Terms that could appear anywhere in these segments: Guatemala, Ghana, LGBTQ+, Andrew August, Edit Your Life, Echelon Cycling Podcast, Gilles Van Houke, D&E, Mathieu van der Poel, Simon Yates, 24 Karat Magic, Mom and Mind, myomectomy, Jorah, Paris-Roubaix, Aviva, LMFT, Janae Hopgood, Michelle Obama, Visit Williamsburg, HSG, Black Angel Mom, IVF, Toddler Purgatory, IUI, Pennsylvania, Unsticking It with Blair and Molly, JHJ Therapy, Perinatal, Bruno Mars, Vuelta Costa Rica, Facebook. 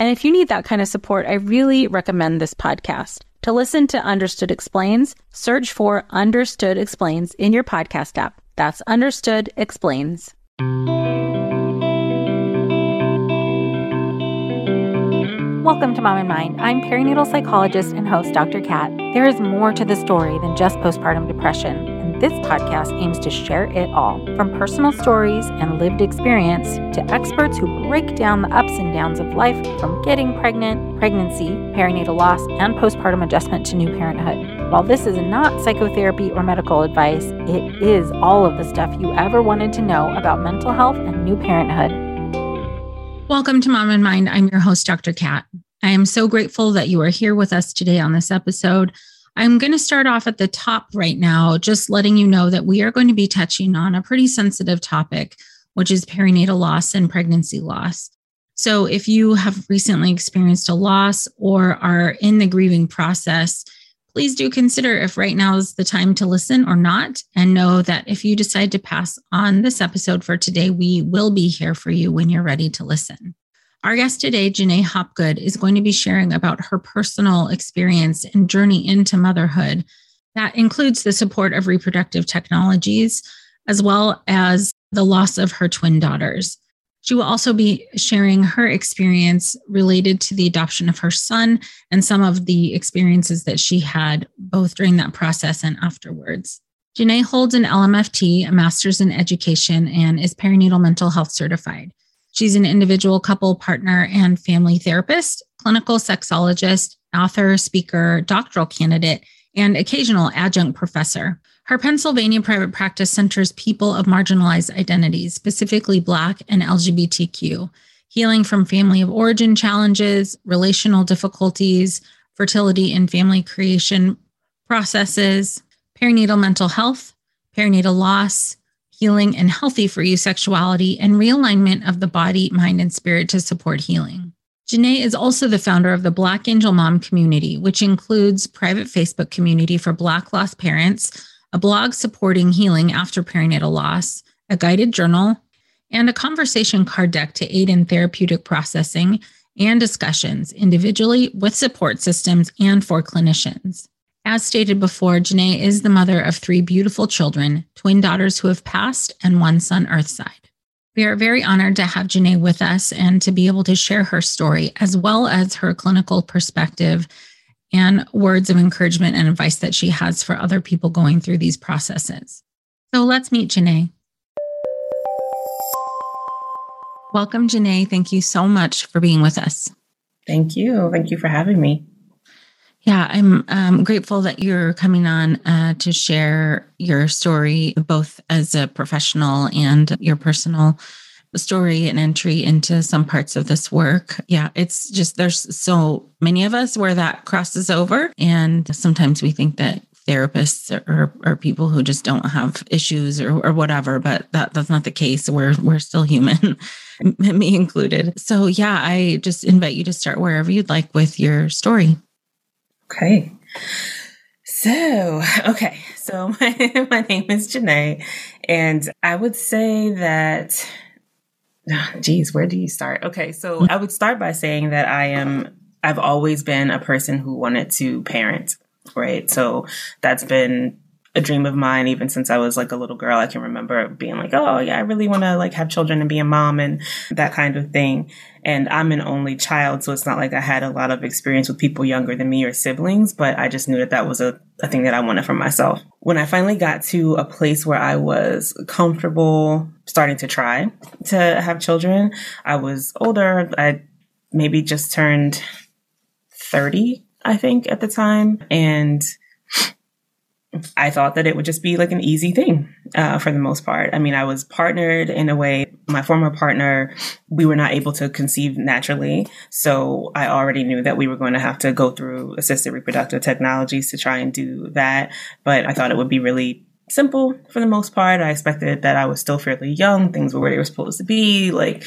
And if you need that kind of support, I really recommend this podcast. To listen to Understood Explains, search for Understood Explains in your podcast app. That's Understood Explains. Welcome to Mom and Mind. I'm perinatal psychologist and host Dr. Kat. There is more to the story than just postpartum depression. This podcast aims to share it all, from personal stories and lived experience to experts who break down the ups and downs of life, from getting pregnant, pregnancy, perinatal loss, and postpartum adjustment to new parenthood. While this is not psychotherapy or medical advice, it is all of the stuff you ever wanted to know about mental health and new parenthood. Welcome to Mom and Mind. I'm your host, Dr. Kat. I am so grateful that you are here with us today on this episode. I'm going to start off at the top right now, just letting you know that we are going to be touching on a pretty sensitive topic, which is perinatal loss and pregnancy loss. So if you have recently experienced a loss or are in the grieving process, please do consider if right now is the time to listen or not. And know that if you decide to pass on this episode for today, we will be here for you when you're ready to listen. Our guest today, Janae Hopgood, is going to be sharing about her personal experience and journey into motherhood. That includes the support of reproductive technologies, as well as the loss of her twin daughters. She will also be sharing her experience related to the adoption of her son and some of the experiences that she had both during that process and afterwards. Janae holds an LMFT, a master's in education, and is perinatal mental health certified. She's an individual, couple, partner, and family therapist, clinical sexologist, author, speaker, doctoral candidate, and occasional adjunct professor. Her Pennsylvania private practice centers people of marginalized identities, specifically Black and LGBTQ, healing from family of origin challenges, relational difficulties, fertility and family creation processes, perinatal mental health, perinatal loss, healing and healthy for you sexuality, and realignment of the body, mind, and spirit to support healing. Janae is also the founder of the Black Angel Mom community, which includes private Facebook community for Black lost parents, a blog supporting healing after perinatal loss, a guided journal, and a conversation card deck to aid in therapeutic processing and discussions individually with support systems and for clinicians. As stated before, Janae is the mother of 3 beautiful children, twin daughters who have passed and one son earthside. We are very honored to have Janae with us and to be able to share her story, as well as her clinical perspective and words of encouragement and advice that she has for other people going through these processes. So let's meet Janae. Welcome, Janae. Thank you so much for being with us. Thank you. Thank you for having me. Yeah, I'm grateful that you're coming on to share your story, both as a professional and your personal story and entry into some parts of this work. Yeah, it's just there's so many of us where that crosses over. And sometimes we think that therapists are people who just don't have issues or whatever, but that's not the case. We're still human, me included. So yeah, I just invite you to start wherever you'd like with your story. Okay. So my name is Janae, and I would say that, where do you start? Okay. So I would start by saying that I've always been a person who wanted to parent, right? So that's been a dream of mine even since I was like a little girl. I can remember being like, oh yeah, I really want to like have children and be a mom and that kind of thing. And I'm an only child, so it's not like I had a lot of experience with people younger than me or siblings, but I just knew that that was a thing that I wanted for myself. When I finally got to a place where I was comfortable starting to try to have children, I was older. I maybe just turned 30, I think, at the time. And I thought that it would just be like an easy thing for the most part. I mean, I was partnered in a way. My former partner, we were not able to conceive naturally. So I already knew that we were going to have to go through assisted reproductive technologies to try and do that. But I thought it would be really simple for the most part. I expected that I was still fairly young. Things were where they were supposed to be. Like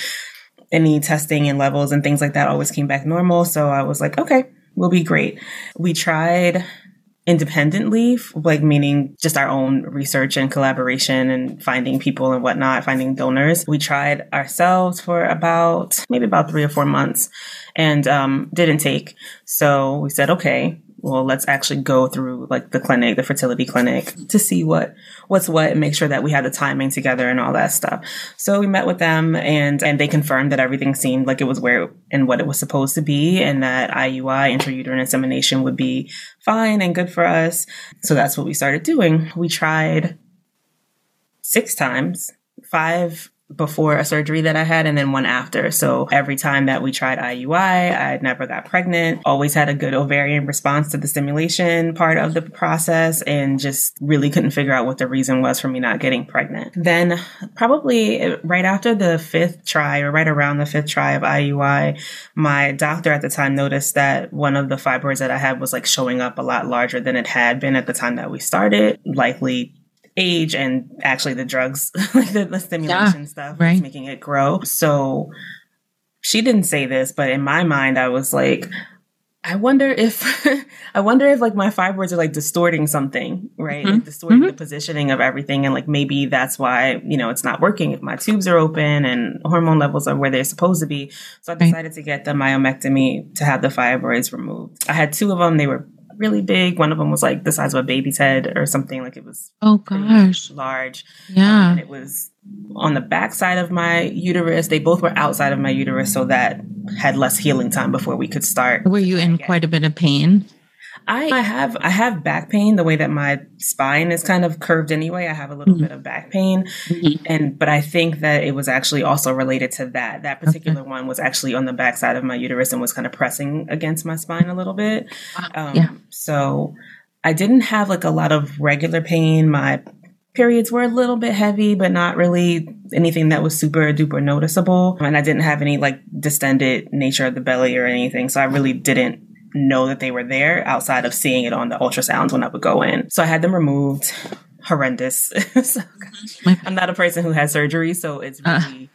any testing and levels and things like that always came back normal. So I was like, okay, we'll be great. We tried independently, like meaning just our own research and collaboration and finding people and whatnot, finding donors. We tried ourselves for about 3 or 4 months and didn't take. So we said, okay, well, let's actually go through like the clinic, the fertility clinic, to see what's what and make sure that we had the timing together and all that stuff. So we met with them and they confirmed that everything seemed like it was where and what it was supposed to be, and that IUI, intrauterine insemination, would be fine and good for us. So that's what we started doing. We tried 6 times, 5 before a surgery that I had, and then 1 after. So every time that we tried IUI, I never got pregnant, always had a good ovarian response to the stimulation part of the process, and just really couldn't figure out what the reason was for me not getting pregnant. Then probably right after the 5th try, or right around the 5th try of IUI, my doctor at the time noticed that one of the fibroids that I had was like showing up a lot larger than it had been at the time that we started, likely age and actually the drugs, like the stimulation stuff, right, is making it grow. So she didn't say this, but in my mind, I was like, I wonder if like my fibroids are like distorting something, right? Mm-hmm. Like distorting the positioning of everything. And like, maybe that's why, you know, it's not working if my tubes are open and hormone levels are where they're supposed to be. So I decided to get the myomectomy to have the fibroids removed. I had 2 of them. They were really big. One of them was like the size of a baby's head or something. Like it was large. Yeah. And it was on the backside of my uterus. They both were outside of my uterus, so that had less healing time before we could start. Were you in quite a bit of pain? I have back pain. The way that my spine is kind of curved anyway, I have a little bit of back pain. Mm-hmm. But I think that it was actually also related to that. That particular one was actually on the backside of my uterus and was kind of pressing against my spine a little bit. So I didn't have like a lot of regular pain. My periods were a little bit heavy, but not really anything that was super duper noticeable. And I didn't have any like distended nature of the belly or anything. So I really didn't know that they were there outside of seeing it on the ultrasounds when I would go in. So I had them removed. Horrendous. So, I'm not a person who has surgery, so it's really,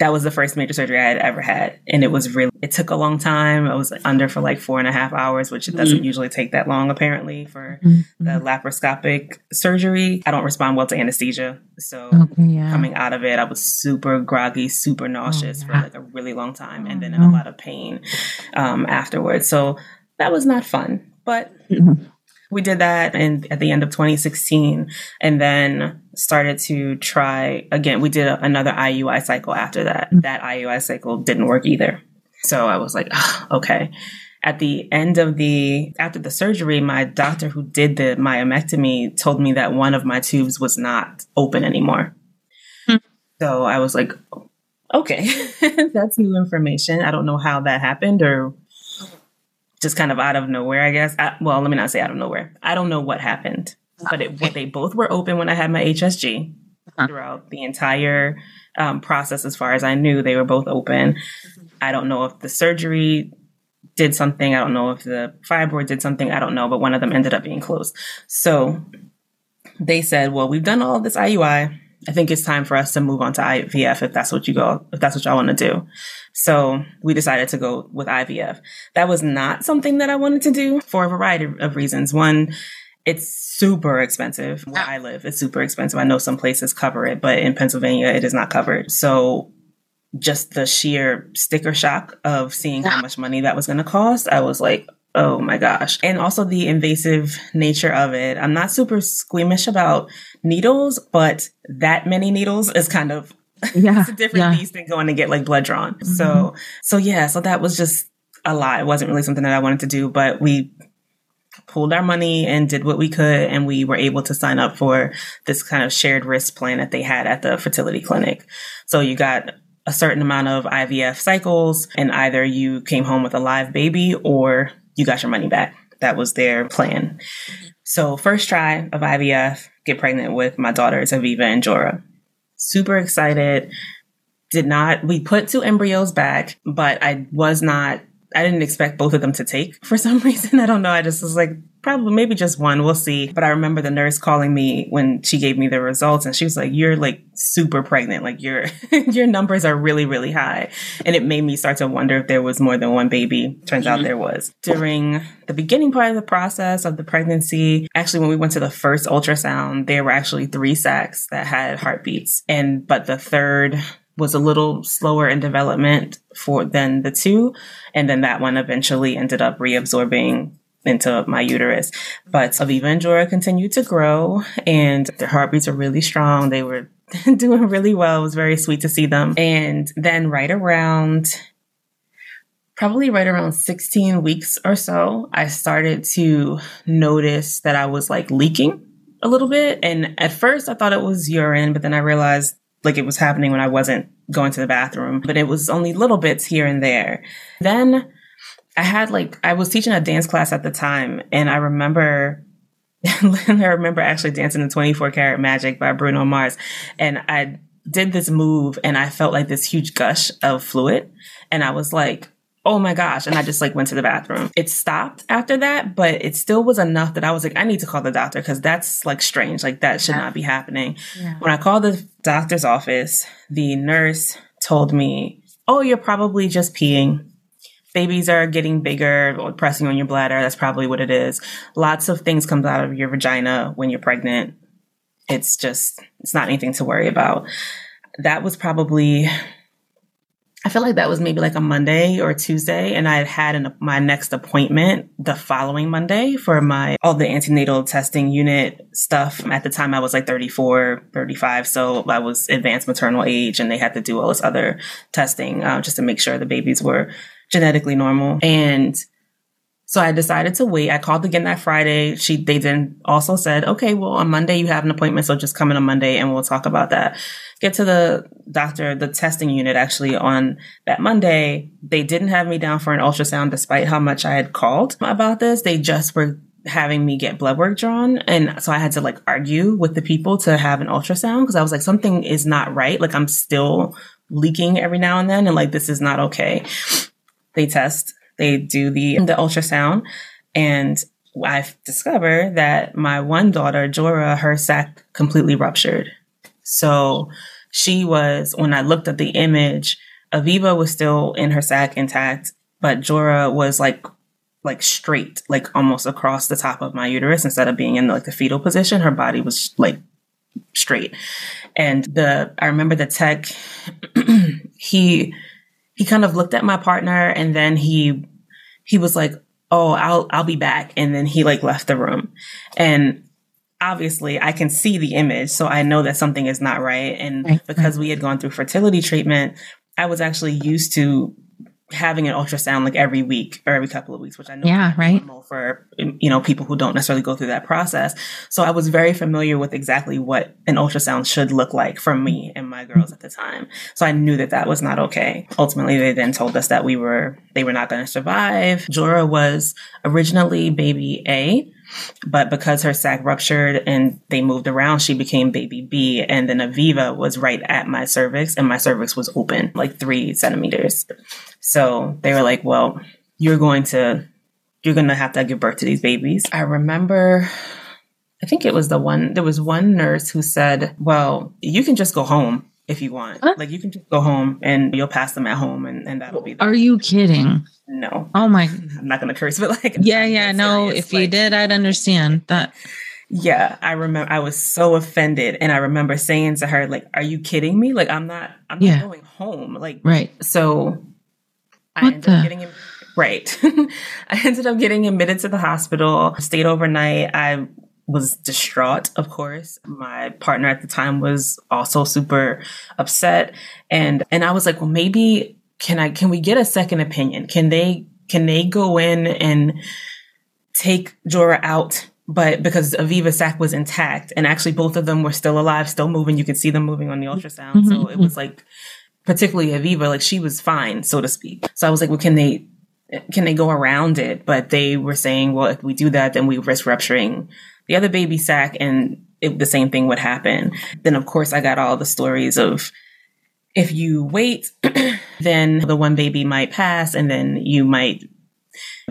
that was the first major surgery I had ever had. And it took a long time. I was under for like 4.5 hours, which it doesn't usually take that long, apparently, for the laparoscopic surgery. I don't respond well to anesthesia. So coming out of it, I was super groggy, super nauseous for like a really long time, and then in a lot of pain afterwards. So that was not fun, but we did that at the end of 2016, and then started to try again. We did another IUI cycle after that. That IUI cycle didn't work either. So I was like, okay. At the end of after the surgery, my doctor who did the myomectomy told me that one of my tubes was not open anymore. So I was like, okay, that's new information. I don't know how that happened, or just kind of out of nowhere, I guess. Well, let me not say out of nowhere. I don't know what happened, but they both were open when I had my HSG. Throughout the entire process, as far as I knew, they were both open. I don't know if the surgery did something. I don't know if the fibroid did something. I don't know, but one of them ended up being closed. So they said, well, we've done all this IUI. I think it's time for us to move on to IVF if that's what y'all want to do. So we decided to go with IVF. That was not something that I wanted to do for a variety of reasons. One, it's super expensive. Where I live, it's super expensive. I know some places cover it, but in Pennsylvania, it is not covered. So just the sheer sticker shock of seeing how much money that was going to cost, I was like, oh my gosh. And also the invasive nature of it. I'm not super squeamish about needles, but that many needles is kind of, it's a different beast than going to get like blood drawn. Mm-hmm. So that was just a lot. It wasn't really something that I wanted to do, but we pulled our money and did what we could. And we were able to sign up for this kind of shared risk plan that they had at the fertility clinic. So you got a certain amount of IVF cycles, and either you came home with a live baby or you got your money back. That was their plan. So first try of IVF, get pregnant with my daughters, Aviva and Jorah. Super excited. We put 2 embryos back, but I didn't expect both of them to take for some reason. I don't know. I just was like, probably maybe just one. We'll see. But I remember the nurse calling me when she gave me the results, and she was like, you're like super pregnant. Like your numbers are really, really high. And it made me start to wonder if there was more than one baby. Turns out there was. During the beginning part of the process of the pregnancy, actually, when we went to the first ultrasound, there were actually 3 sacs that had heartbeats. But the third was a little slower in development than the 2. And then that one eventually ended up reabsorbing into my uterus. But Aviva and Jorah continued to grow, and their heartbeats are really strong. They were doing really well. It was very sweet to see them. And then right around 16 weeks or so, I started to notice that I was like leaking a little bit. And at first I thought it was urine, but then I realized like it was happening when I wasn't going to the bathroom, but it was only little bits here and there. Then I was teaching a dance class at the time, and I remember actually dancing the 24 Karat Magic by Bruno Mars. And I did this move, and I felt like this huge gush of fluid, and I was like, oh my gosh. And I just like went to the bathroom. It stopped after that, but it still was enough that I was like, I need to call the doctor because that's like strange. Like that should not be happening. Yeah. When I called the doctor's office, the nurse told me, oh, you're probably just peeing. Babies are getting bigger or pressing on your bladder. That's probably what it is. Lots of things comes out of your vagina when you're pregnant. It's not anything to worry about. I feel like that was maybe like a Monday or Tuesday, and I had my next appointment the following Monday for all the antenatal testing unit stuff. At the time, I was like 34, 35, so I was advanced maternal age, and they had to do all this other testing just to make sure the babies were genetically normal. And so I decided to wait. I called again that Friday. They then also said, okay, well, on Monday you have an appointment, so just come in on Monday and we'll talk about that. Get to the doctor, the testing unit actually on that Monday. They didn't have me down for an ultrasound despite how much I had called about this. They just were having me get blood work drawn. And so I had to like argue with the people to have an ultrasound because I was like, something is not right. Like I'm still leaking every now and then, and like this is not okay. They test. They do the ultrasound, and I discover that my one daughter, Jorah, her sac completely ruptured. So when I looked at the image, Aviva was still in her sac intact, but Jorah was like straight, like almost across the top of my uterus. Instead of being in like the fetal position, her body was like straight. And I remember the tech, he kind of looked at my partner, and then he was like, oh, I'll be back. And then he like left the room. And obviously I can see the image, so I know that something is not right. And because we had gone through fertility treatment, I was actually used to having an ultrasound like every week or every couple of weeks, which I know is normal for, people who don't necessarily go through that process. So I was very familiar with exactly what an ultrasound should look like for me and my girls at the time. So I knew that that was not okay. Ultimately, they then told us that they were not going to survive. Jorah was originally baby A, but because her sac ruptured and they moved around, she became baby B. And then Aviva was right at my cervix, and my cervix was open like 3 centimeters. So they were like, well, you're going to have to give birth to these babies. I remember, I think it was there was one nurse who said, well, you can just go home if you want. What? Like you can just go home and you'll pass them at home and that'll be there. Are you kidding? No. Oh my. I'm not going to curse, but like. Yeah. No, serious. If you did, I'd understand that. Yeah, I remember I was so offended, and I remember saying to her, like, are you kidding me? Like, I'm not going home. Like, right. So I ended up getting Right. I ended up getting admitted to the hospital, stayed overnight. I was distraught, of course. My partner at the time was also super upset. And I was like, well, maybe can we get a second opinion? Can they go in and take Jorah out? But because Aviva's sac was intact and actually both of them were still alive, still moving. You could see them moving on the ultrasound. Mm-hmm. So it was like, particularly Aviva, like she was fine, so to speak. So I was like, well, can they go around it? But they were saying, well, if we do that, then we risk rupturing the other baby sac and the same thing would happen. Then, of course, I got all the stories of if you wait, then the one baby might pass and then you might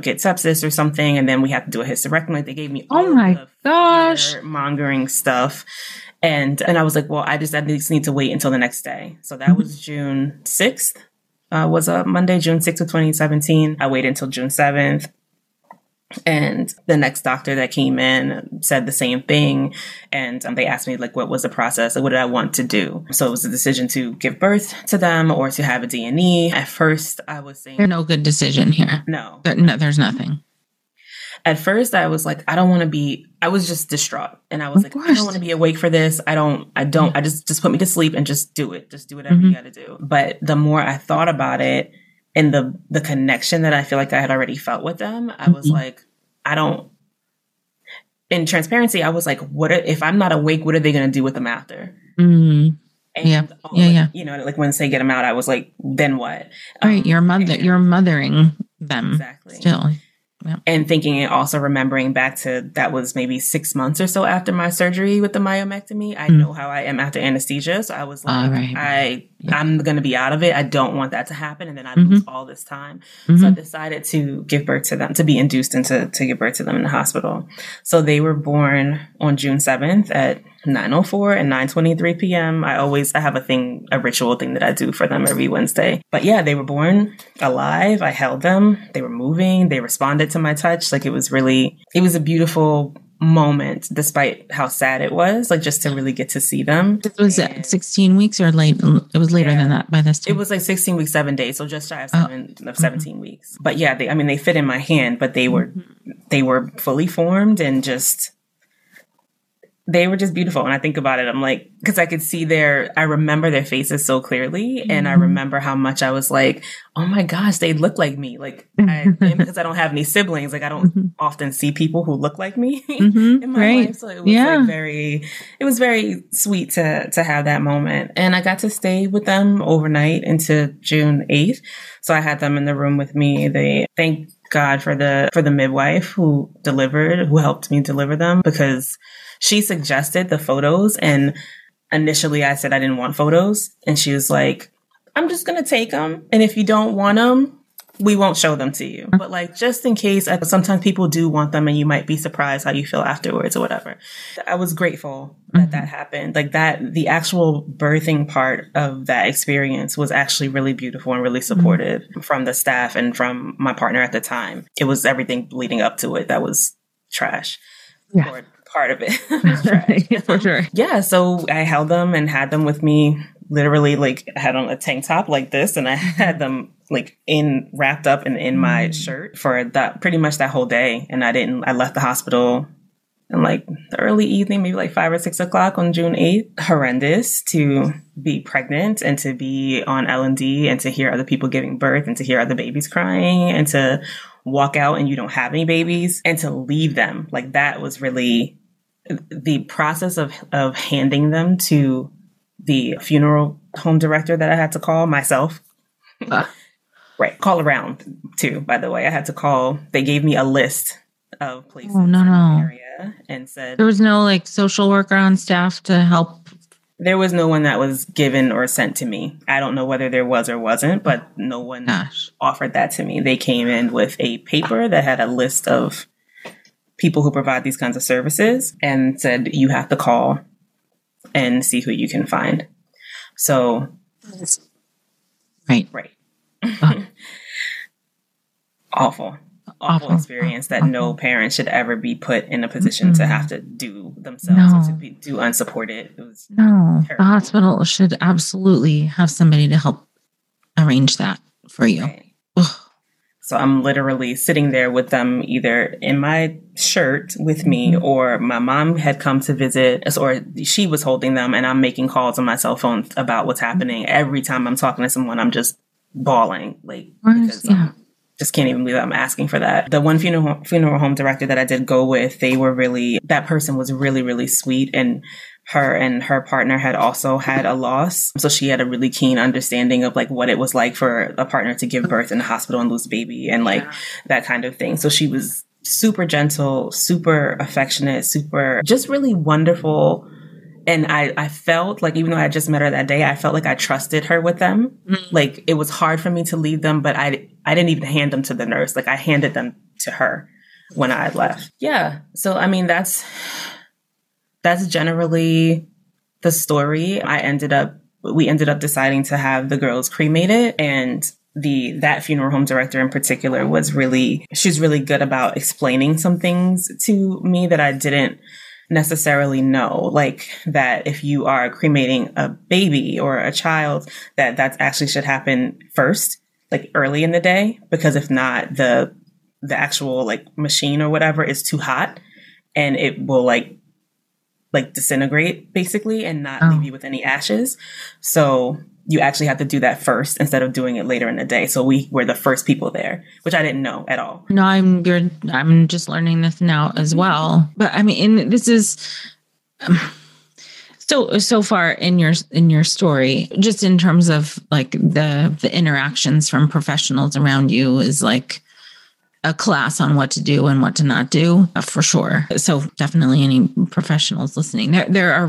get sepsis or something. And then we have to do a hysterectomy. They gave me all the fear-mongering stuff. And I was like, well, I just need to wait until the next day. So that was June 6th. Was a Monday, June 6th of 2017. I waited until June 7th. And the next doctor that came in said the same thing. And they asked me, like, what was the process? Like, what did I want to do? So it was a decision to give birth to them or to have a D&E. At first, I was saying... There's no good decision here. No, there's nothing. At first, I was like, I don't want to be... I was just distraught. And I was like, I don't want to be awake for this. I don't. I just put me to sleep and just do it. Just do whatever you got to do. But the more I thought about it, and the connection that I feel like I had already felt with them, I was like, I don't, in transparency, I was like, if I'm not awake, what are they going to do with them after? Mm-hmm. And, you know, like once they get them out, I was like, then what? Right. You're mothering them. Exactly. Still. Yep. And thinking and also remembering back to that was maybe 6 months or so after my surgery with the myomectomy. I know how I am after anesthesia. So I was like, I'm going to be out of it. I don't want that to happen. And then I lose all this time. Mm-hmm. So I decided to give birth to them, to be induced and to give birth to them in the hospital. So they were born on June 7th at 9:04 and 9:23 p.m. I have a ritual thing that I do for them every Wednesday. But yeah, they were born alive. I held them. They were moving. They responded to my touch. Like it was a beautiful moment, despite how sad it was, like just to really get to see them. It was 16 weeks or late. It was later than that by this time. It was like 16 weeks, 7 days. So just shy of 17 weeks. But yeah, they fit in my hand, but they were fully formed and just... They were just beautiful. And I think about it, I'm like, because I could see I remember their faces so clearly. Mm-hmm. And I remember how much I was like, oh my gosh, they look like me. Like, because I don't have any siblings, like I don't often see people who look like me in my life. So it was it was very sweet to have that moment. And I got to stay with them overnight into June 8th. So I had them in the room with me. Thank God for the midwife who helped me deliver them, because she suggested the photos, and initially I said I didn't want photos, and she was like, I'm just going to take them, and if you don't want them, we won't show them to you. But like, just in case, sometimes people do want them, and you might be surprised how you feel afterwards or whatever. I was grateful that happened. Like that, the actual birthing part of that experience was actually really beautiful and really supportive from the staff and from my partner at the time. It was everything leading up to it that was trash. Yeah. Or part of it. Right. For sure. Yeah. So I held them and had them with me. Literally, like, I had on a tank top like this, and I had them like wrapped up and in my shirt for that pretty much that whole day. And I left the hospital in like the early evening, maybe like 5 or 6 o'clock on June 8th. Horrendous to be pregnant and to be on L&D and to hear other people giving birth and to hear other babies crying and to walk out and you don't have any babies and to leave them. Like, that was really... the process of handing them to the funeral home director that I had to call myself. Right. Call around too, by the way. I had to call. They gave me a list of places in the area and said... There was no like social worker on staff to help? There was no one that was given or sent to me. I don't know whether there was or wasn't, but no one offered that to me. They came in with a paper that had a list of people who provide these kinds of services and said, you have to call and see who you can find. So, right. Awful experience that no parent should ever be put in a position to have to do themselves or to do unsupported. It was terrible. The hospital should absolutely have somebody to help arrange that for you. Right. So I'm literally sitting there with them either in my shirt with me, or my mom had come to visit us, or she was holding them, and I'm making calls on my cell phone about what's happening. Every time I'm talking to someone, I'm just bawling, like, because just can't even believe I'm asking for that. The one funeral home director that I did go with, they were really, that person was really, really sweet. And her partner had also had a loss. So she had a really keen understanding of like what it was like for a partner to give birth in the hospital and lose a baby and like that kind of thing. So she was super gentle, super affectionate, super just really wonderful. And I felt like, even though I just met her that day, I felt like I trusted her with them. Mm-hmm. Like, it was hard for me to leave them, but I didn't even hand them to the nurse. Like, I handed them to her when I left. Yeah. So, I mean, that's generally the story. We ended up deciding to have the girls cremated, and that funeral home director in particular was really, she's really good about explaining some things to me that I didn't necessarily know, like that if you are cremating a baby or a child, that actually should happen first, like early in the day, because if not, the actual like machine or whatever is too hot and it will like disintegrate basically and not leave you with any ashes. So you actually have to do that first instead of doing it later in the day. So we were the first people there, which I didn't know at all. No, I'm just learning this now as well. But I mean, and this is so far in your story, just in terms of like the interactions from professionals around you is like a class on what to do and what to not do, for sure. So definitely any professionals listening, there are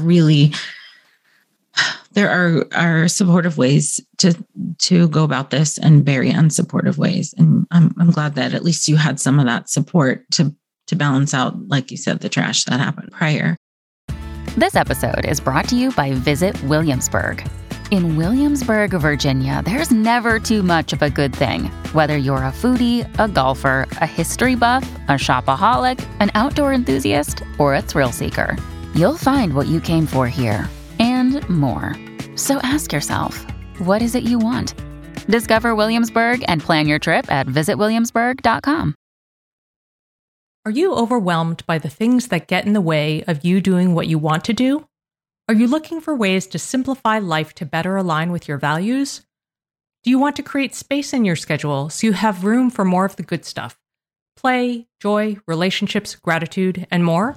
supportive ways to go about this and very unsupportive ways. And I'm glad that at least you had some of that support to balance out, like you said, the trash that happened prior. This episode is brought to you by Visit Williamsburg. In Williamsburg, Virginia, there's never too much of a good thing. Whether you're a foodie, a golfer, a history buff, a shopaholic, an outdoor enthusiast, or a thrill seeker, you'll find what you came for here and more. So ask yourself, what is it you want? Discover Williamsburg and plan your trip at visitwilliamsburg.com. Are you overwhelmed by the things that get in the way of you doing what you want to do? Are you looking for ways to simplify life to better align with your values? Do you want to create space in your schedule so you have room for more of the good stuff? Play, joy, relationships, gratitude, and more?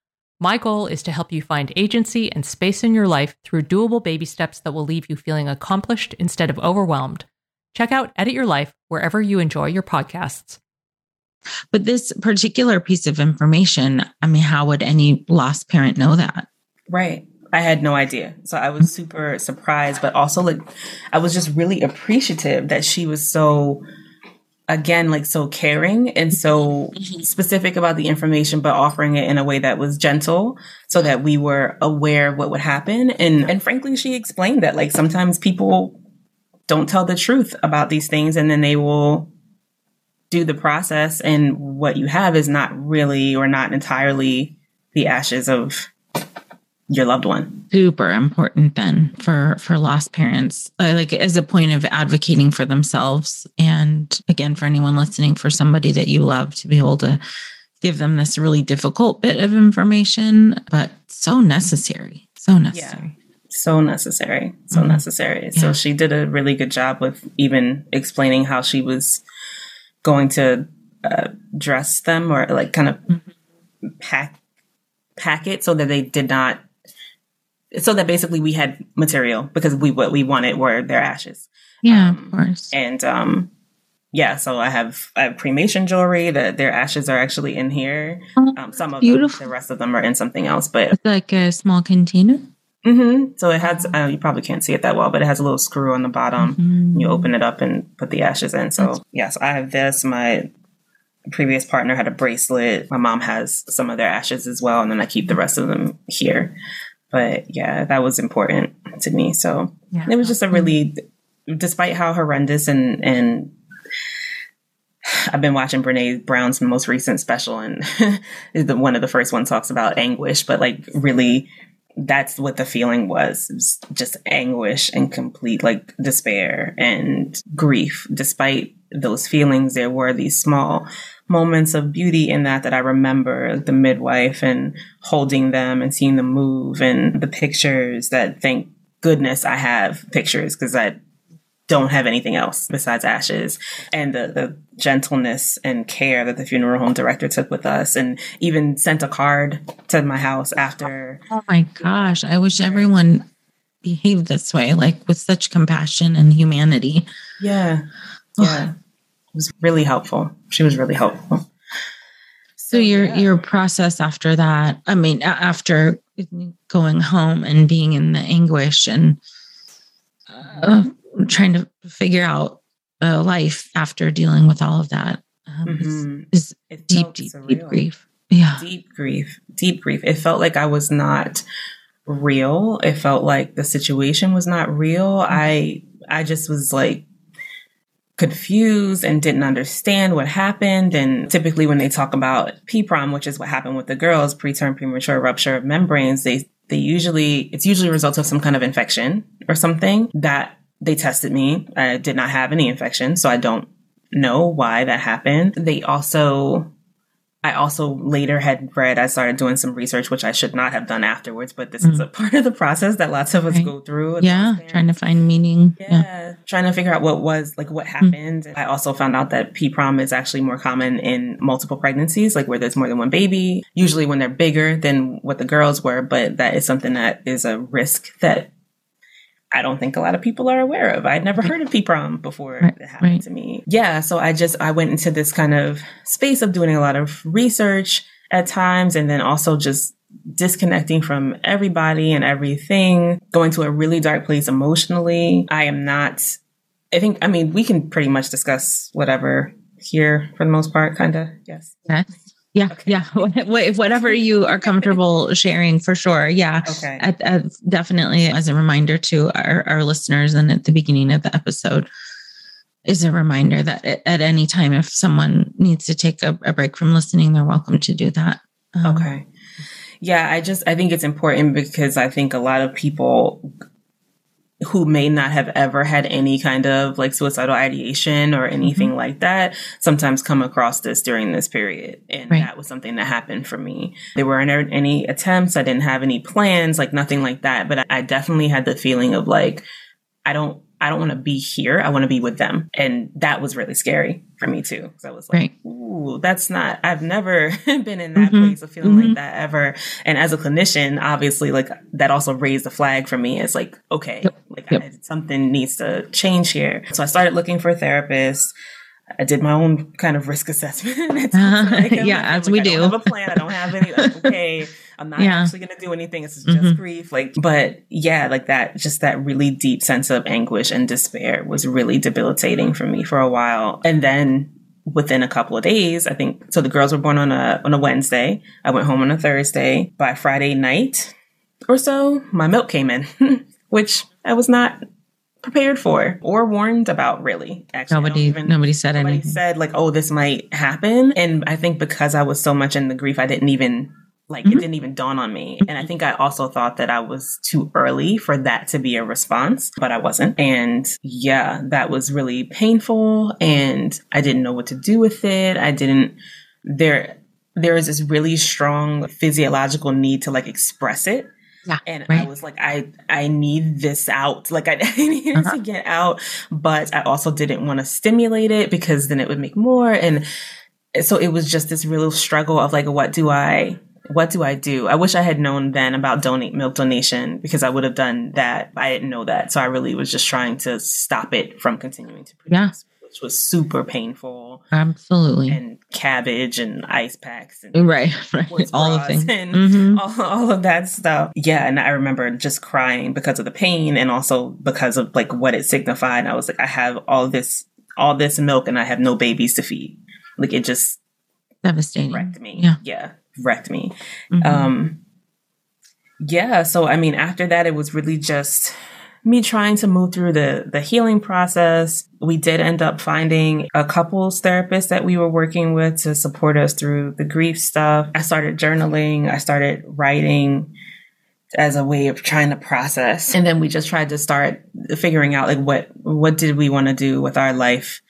My goal is to help you find agency and space in your life through doable baby steps that will leave you feeling accomplished instead of overwhelmed. Check out Edit Your Life wherever you enjoy your podcasts. But this particular piece of information, I mean, how would any lost parent know that? Right. I had no idea. So I was super surprised, but also like I was just really appreciative that she was so, again, like so caring and so specific about the information, but offering it in a way that was gentle so that we were aware of what would happen. And frankly, she explained that like sometimes people don't tell the truth about these things and then they will do the process. And what you have is not really or not entirely the ashes of your loved one. Super important then for lost parents, like as a point of advocating for themselves. And again, for anyone listening, for somebody that you love to be able to give them this really difficult bit of information, but so necessary. So necessary. Yeah. So necessary. So necessary. Yeah. So she did a really good job with even explaining how she was going to dress them or like kind of pack it so that they did not, so that basically we had material because what we wanted were their ashes. Yeah, of course. And so I have cremation jewelry that their ashes are actually in here. Some of them, the rest of them are in something else. But it's like a small container. Mm-hmm. So it has, you probably can't see it that well, but it has a little screw on the bottom. Mm-hmm. You open it up and put the ashes in. So yes, I have this. My previous partner had a bracelet. My mom has some of their ashes as well. And then I keep the rest of them here. But yeah, that was important to me. So yeah. It was just a really, despite how horrendous and I've been watching Brene Brown's most recent special, and one of the first ones talks about anguish, but like really that's what the feeling was. It was just anguish and complete like despair and grief. Despite those feelings, there were these small moments of beauty in that I remember, like the midwife and holding them and seeing them move and the pictures that, thank goodness I have pictures because I don't have anything else besides ashes, and the gentleness and care that the funeral home director took with us, and even sent a card to my house after. Oh my gosh. I wish everyone behaved this way, like with such compassion and humanity. Yeah. Yeah. It was really helpful. She was really helpful. So your process after that, I mean, after going home and being in the anguish and trying to figure out life after dealing with all of that is deep grief. Yeah. Deep grief. It felt like I was not real. It felt like the situation was not real. I just was like, confused and didn't understand what happened. And typically when they talk about PPROM, which is what happened with the girls, preterm premature rupture of membranes, it's usually a result of some kind of infection or something. That they tested me. I did not have any infection, so I don't know why that happened. I also later had read, I started doing some research, which I should not have done afterwards, but this is a part of the process that lots of us go through. Yeah. Trying to find meaning. Yeah. Trying to figure out what happened. I also found out that PPROM is actually more common in multiple pregnancies, like where there's more than one baby, usually when they're bigger than what the girls were, but that is something that is a risk that I don't think a lot of people are aware of. I'd never heard of PPROM before it happened to me. Yeah. So I went into this kind of space of doing a lot of research at times, and then also just disconnecting from everybody and everything, going to a really dark place emotionally. I think we can pretty much discuss whatever here for the most part, kind of. Yes. Yes. Yeah. Okay. Yeah. Whatever you are comfortable sharing, for sure. Yeah. Okay. Definitely, as a reminder to our listeners, and at the beginning of the episode is a reminder that at any time, if someone needs to take a break from listening, they're welcome to do that. Okay. Yeah. I think it's important because I think a lot of people who may not have ever had any kind of like suicidal ideation or anything like that sometimes come across this during this period. And that was something that happened for me. There weren't any attempts. I didn't have any plans, like nothing like that. But I definitely had the feeling of like, I don't want to be here. I want to be with them. And that was really scary for me too. Because I was like, ooh, I've never been in that place of feeling like that ever. And as a clinician, obviously, like that also raised a flag for me. It's like, okay, something needs to change here. So I started looking for a therapist. I did my own kind of risk assessment. I don't have a plan. I don't have any. Like, okay, I'm not actually going to do anything. It's just grief. That really deep sense of anguish and despair was really debilitating for me for a while. And then within a couple of days, I think, so the girls were born on a Wednesday. I went home on a Thursday. By Friday night or so, my milk came in, which I was not prepared for or warned about, really. Actually, nobody said like, oh, this might happen. And I think because I was so much in the grief, I didn't even it didn't even dawn on me. And I think I also thought that I was too early for that to be a response, but I wasn't. And yeah, that was really painful, and I didn't know what to do with it. There is this really strong physiological need to like express it. Yeah, and I was like, I need this out. Like I needed to get out, but I also didn't want to stimulate it because then it would make more. And so it was just this real struggle of like, what do I do? I wish I had known then about milk donation, because I would have done that. I didn't know that. So I really was just trying to stop it from continuing to produce, which was super painful. Absolutely. And cabbage and ice packs and all the things and all of that stuff. Yeah. And I remember just crying because of the pain, and also because of like what it signified. I was like, I have all this milk and I have no babies to feed. Like it just Devastating. Wrecked me. Yeah. Wrecked me. Mm-hmm. Yeah. So, I mean, after that, it was really just me trying to move through the healing process. We did end up finding a couples therapist that we were working with to support us through the grief stuff. I started journaling. I started writing as a way of trying to process. And then we just tried to start figuring out, like, what did we want to do with our life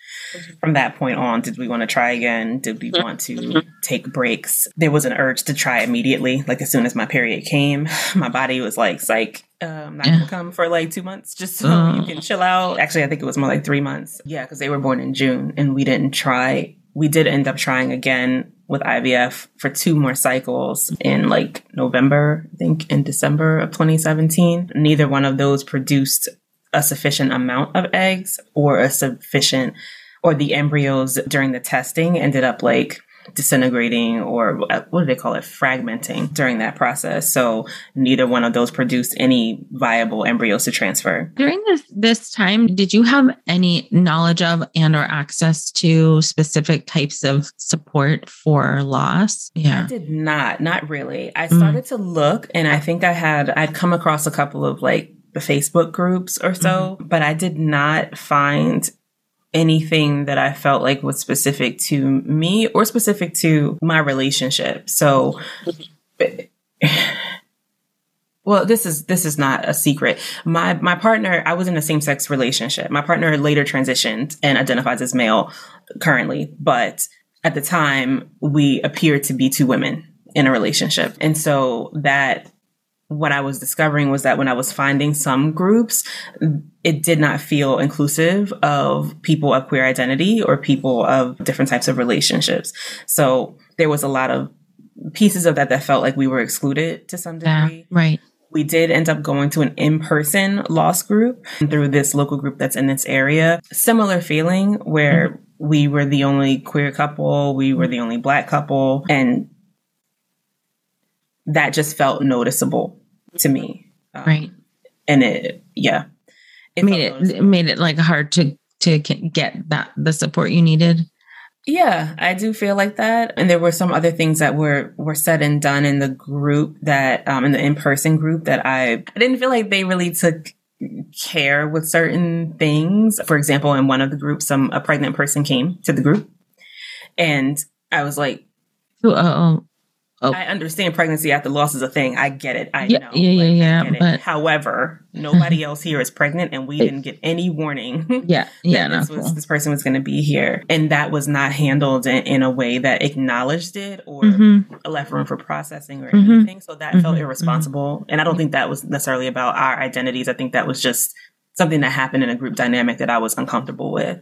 from that point on? Did we want to try again? Did we want to take breaks? There was an urge to try immediately. Like, as soon as my period came, my body was like, psych, I'm not going to come for like 2 months just so you can chill out. Actually, I think it was more like 3 months. Yeah, because they were born in June and we didn't try. We did end up trying again with IVF for 2 more cycles in like November, I think, in December of 2017. Neither one of those produced a sufficient amount of eggs or a sufficient, or the embryos during the testing ended up like disintegrating, or what do they call it? Fragmenting during that process. So neither one of those produced any viable embryos to transfer. During this time, did you have any knowledge of and or access to specific types of support for loss? Yeah. I did not really. I started to look, and I think I'd come across a couple of like the Facebook groups or so, but I did not find anything that I felt like was specific to me or specific to my relationship. So, well, this is not a secret. My partner, I was in a same-sex relationship. My partner later transitioned and identifies as male currently, but at the time we appeared to be 2 women in a relationship. And so that what I was discovering was that when I was finding some groups, it did not feel inclusive of people of queer identity or people of different types of relationships. So there was a lot of pieces of that felt like we were excluded to some degree. Yeah, right. We did end up going to an in-person loss group through this local group that's in this area. Similar feeling where we were the only queer couple, we were the only Black couple, and that just felt noticeable to me. Right. And it made it like hard to get the support you needed. Yeah, I do feel like that. And there were some other things that were said and done in the group that, in the in-person group, that I didn't feel like they really took care with certain things. For example, in one of the groups, a pregnant person came to the group, and I was like, Oh. I understand pregnancy after loss is a thing. I get it. I know. Yeah. But however, nobody else here is pregnant, and we didn't get any warning. This person was going to be here, and that was not handled in a way that acknowledged it or left room for processing or anything. So that felt irresponsible, and I don't think that was necessarily about our identities. I think that was just something that happened in a group dynamic that I was uncomfortable with.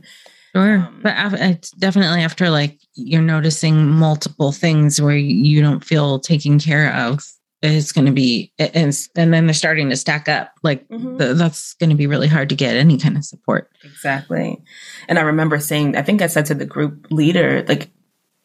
Sure. But it's definitely after, like, you're noticing multiple things where you don't feel taken care of, it's going to be, and then they're starting to stack up. Like, that's going to be really hard to get any kind of support. Exactly. And I remember saying, I think I said to the group leader, like,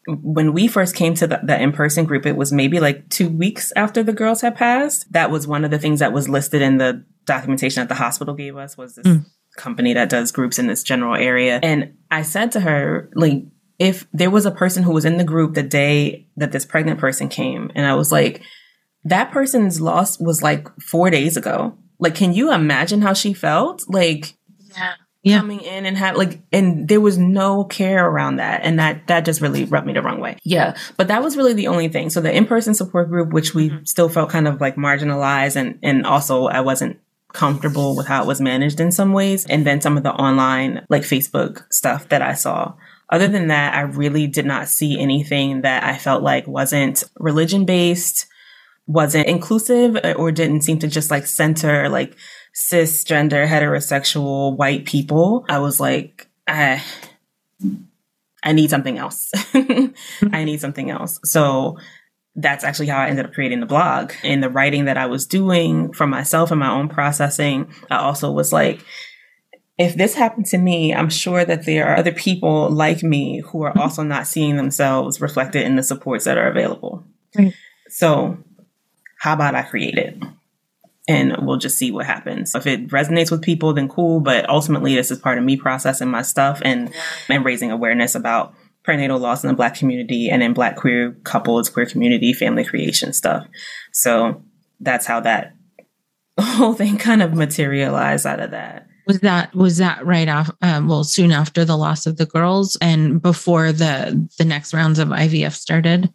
when we first came to the in-person group, it was maybe like 2 weeks after the girls had passed. That was one of the things that was listed in the documentation that the hospital gave us, was this company that does groups in this general area. And I said to her, like, if there was a person who was in the group the day that this pregnant person came, and I was like, that person's loss was like 4 days ago. Like, can you imagine how she felt? Like, coming in and had like, and there was no care around that. And that just really rubbed me the wrong way. Yeah. But that was really the only thing. So the in-person support group, which we still felt kind of like marginalized, and also I wasn't comfortable with how it was managed in some ways. And then some of the online, like, Facebook stuff that I saw. Other than that, I really did not see anything that I felt like wasn't religion-based, wasn't inclusive, or didn't seem to just like center like cisgender, heterosexual, white people. I was like, I need something else. I need something else. So that's actually how I ended up creating the blog and the writing that I was doing for myself and my own processing. I also was like, if this happened to me, I'm sure that there are other people like me who are also not seeing themselves reflected in the supports that are available. Right. So how about I create it? And we'll just see what happens. If it resonates with people, then cool. But ultimately, this is part of me processing my stuff and raising awareness about perinatal loss in the Black community and in Black queer couples, queer community, family creation stuff. So that's how that whole thing kind of materialized out of that. Was that right off? Soon after the loss of the girls and before the next rounds of IVF started?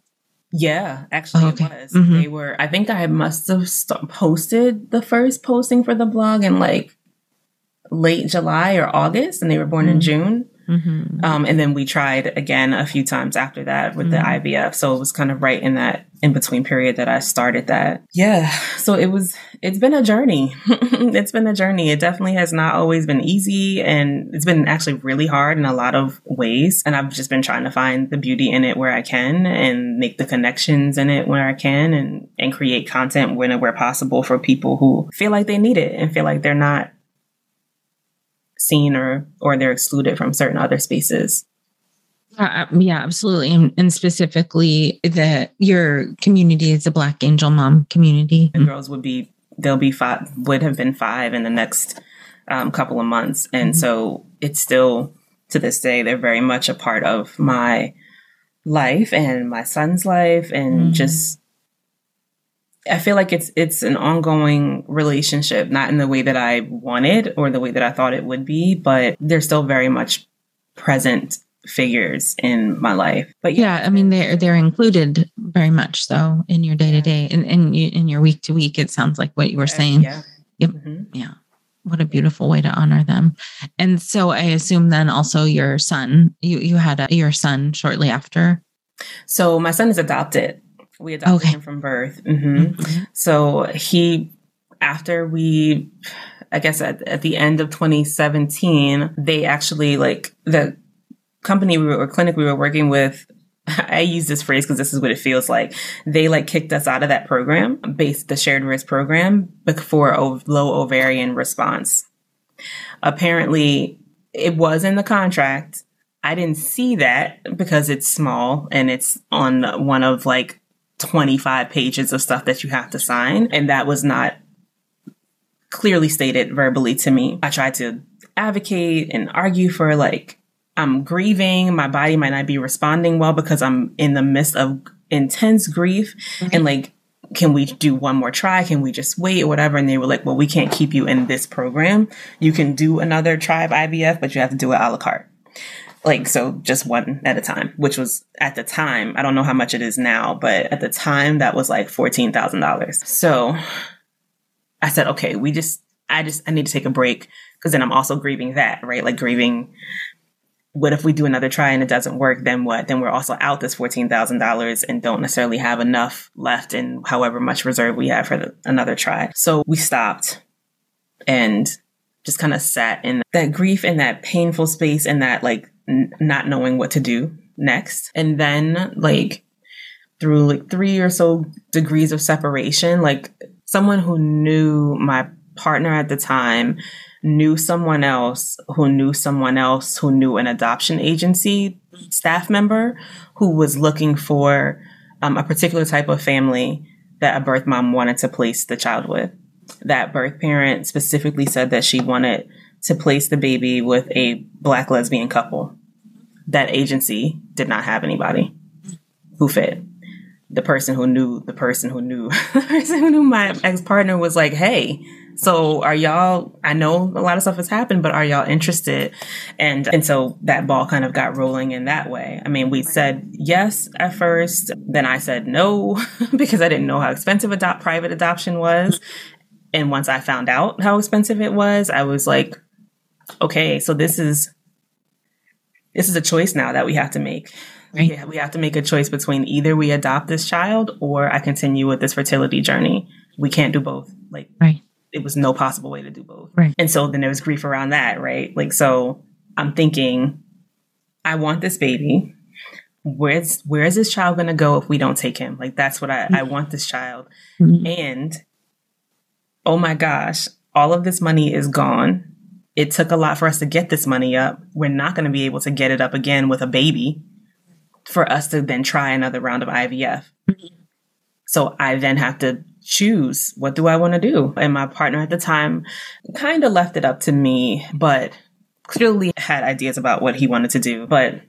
Yeah, actually it was. Mm-hmm. They were, I think I must have posted the first posting for the blog in like late July or August, and they were born mm-hmm. in June. Mm-hmm. And then we tried again a few times after that with mm-hmm. the IVF. So it was kind of right in that in-between period that I started that. Yeah. So it's been a journey. It's been a journey. It definitely has not always been easy, and it's been actually really hard in a lot of ways. And I've just been trying to find the beauty in it where I can and make the connections in it where I can and create content when and where possible for people who feel like they need it and feel like they're not seen or they're excluded from certain other spaces. Yeah, absolutely. And specifically that your community is a Black Angel Mom community. The girls would have been five in the next couple of months. And mm-hmm. so it's still to this day, they're very much a part of my life and my son's life. And mm-hmm. just, I feel like it's an ongoing relationship, not in the way that I wanted or the way that I thought it would be, but they're still very much present figures in my life. But yeah, I mean, they're included very much so in your day to day and in your week to week. It sounds like what you were saying. Yeah. Yep. Mm-hmm. Yeah. What a beautiful way to honor them. And so I assume then also your son, you had your son shortly after. So my son is adopted. We adopted him from birth. Mm-hmm. Mm-hmm. So at the end of 2017, they actually the company clinic we were working with. I use this phrase because this is what it feels like. They kicked us out of that program, the shared risk program, for low ovarian response. Apparently, it was in the contract. I didn't see that because it's small and it's on one of 25 pages of stuff that you have to sign. And that was not clearly stated verbally to me. I tried to advocate and argue for I'm grieving. My body might not be responding well because I'm in the midst of intense grief. Mm-hmm. And can we do one more try? Can we just wait or whatever? And they were like, well, we can't keep you in this program. You can do another tribe IVF, but you have to do it a la carte. So just one at a time, which was at the time, I don't know how much it is now, but at the time that was $14,000. So I said, okay, I need to take a break because then I'm also grieving that, right? Grieving, what if we do another try and it doesn't work? Then what? Then we're also out this $14,000 and don't necessarily have enough left in however much reserve we have for another try. So we stopped and just kind of sat in that grief and that painful space and that not knowing what to do next. And then through 3 or so degrees of separation, someone who knew my partner at the time knew someone else who knew someone else who knew an adoption agency staff member who was looking for a particular type of family that a birth mom wanted to place the child with. That birth parent specifically said that she wanted to place the baby with a Black lesbian couple. That agency did not have anybody who fit. The person who knew the person who knew the person who knew my ex-partner was like, hey, so are y'all, I know a lot of stuff has happened, but are y'all interested? And so that ball kind of got rolling in that way. I mean, we said yes at first, then I said no, because I didn't know how expensive private adoption was. And once I found out how expensive it was, I was like, okay, so this is a choice now that we have to make. Right. Yeah, we have to make a choice between either we adopt this child or I continue with this fertility journey. We can't do both. Right. It was no possible way to do both. Right. And so then there was grief around that, right? So I'm thinking, I want this baby. Where is this child going to go if we don't take him? That's what I want this child. Mm-hmm. And oh my gosh, all of this money is gone. It took a lot for us to get this money up. We're not going to be able to get it up again with a baby for us to then try another round of IVF. Mm-hmm. So I then have to choose, what do I want to do? And my partner at the time kind of left it up to me, but clearly had ideas about what he wanted to do. But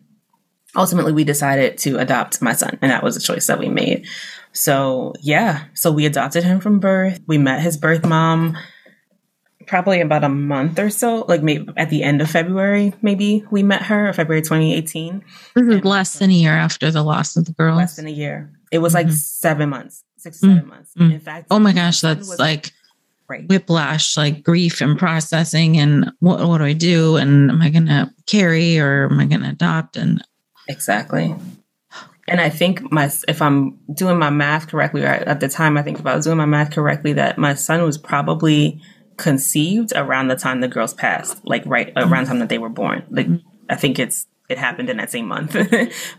ultimately we decided to adopt my son, and that was a choice that we made. So yeah, so we adopted him from birth. We met his birth mom probably about a month or so, like maybe at the end of February, maybe we met her, February 2018. This is less than a year after the loss of the girls. Less than a year. It was like 7 months, 6 or 7 months. In fact, oh my gosh, that's like whiplash, like grief and processing and what do I do? And am I going to carry or am I going to adopt? And exactly. And I think if I'm doing my math correctly, right, at the time, I think if I was doing my math correctly, that my son was probably conceived around the time the girls passed, like right around the time that they were born. Like I think it happened in that same month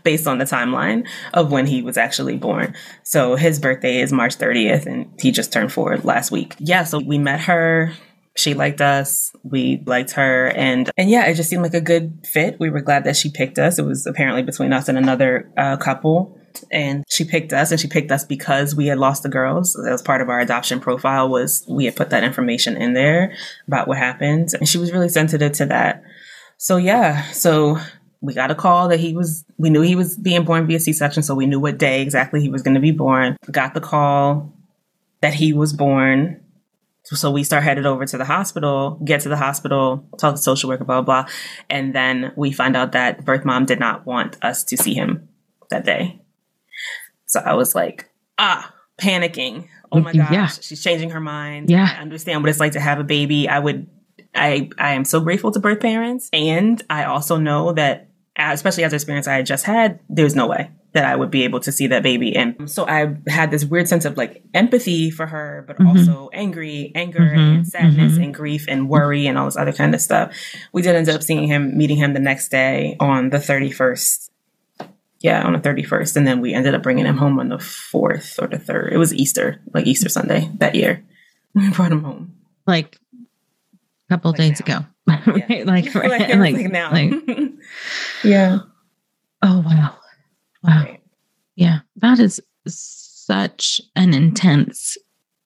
based on the timeline of when he was actually born. So his birthday is March 30th and he just turned 4 last week. Yeah. So we met her. She liked us. We liked her. And yeah, it just seemed like a good fit. We were glad that she picked us. It was apparently between us and another couple. And she picked us, and she picked us because we had lost the girls. That was part of our adoption profile, was we had put that information in there about what happened. And she was really sensitive to that. So yeah, so we got a call that we knew he was being born via C-section. So we knew what day exactly he was going to be born. Got the call that he was born. So we start headed over to the hospital, get to the hospital, talk to social worker, blah, blah, blah. And then we find out that birth mom did not want us to see him that day. So I was like, panicking. Oh my gosh, yeah. She's changing her mind. Yeah. I understand what it's like to have a baby. I am so grateful to birth parents. And I also know that, especially after the experience I had just had, there's no way that I would be able to see that baby. And so I had this weird sense of like empathy for her, but also anger and sadness and grief and worry and all this other kind of stuff. We did end up meeting him the next day on the 31st. Yeah, on the 31st. And then we ended up bringing him home on the 4th or the 3rd. It was Easter, like Easter Sunday that year. We brought him home. Like a couple days ago. Yeah. like now. Yeah. Oh, wow. Wow. Right. Yeah. That is such an intense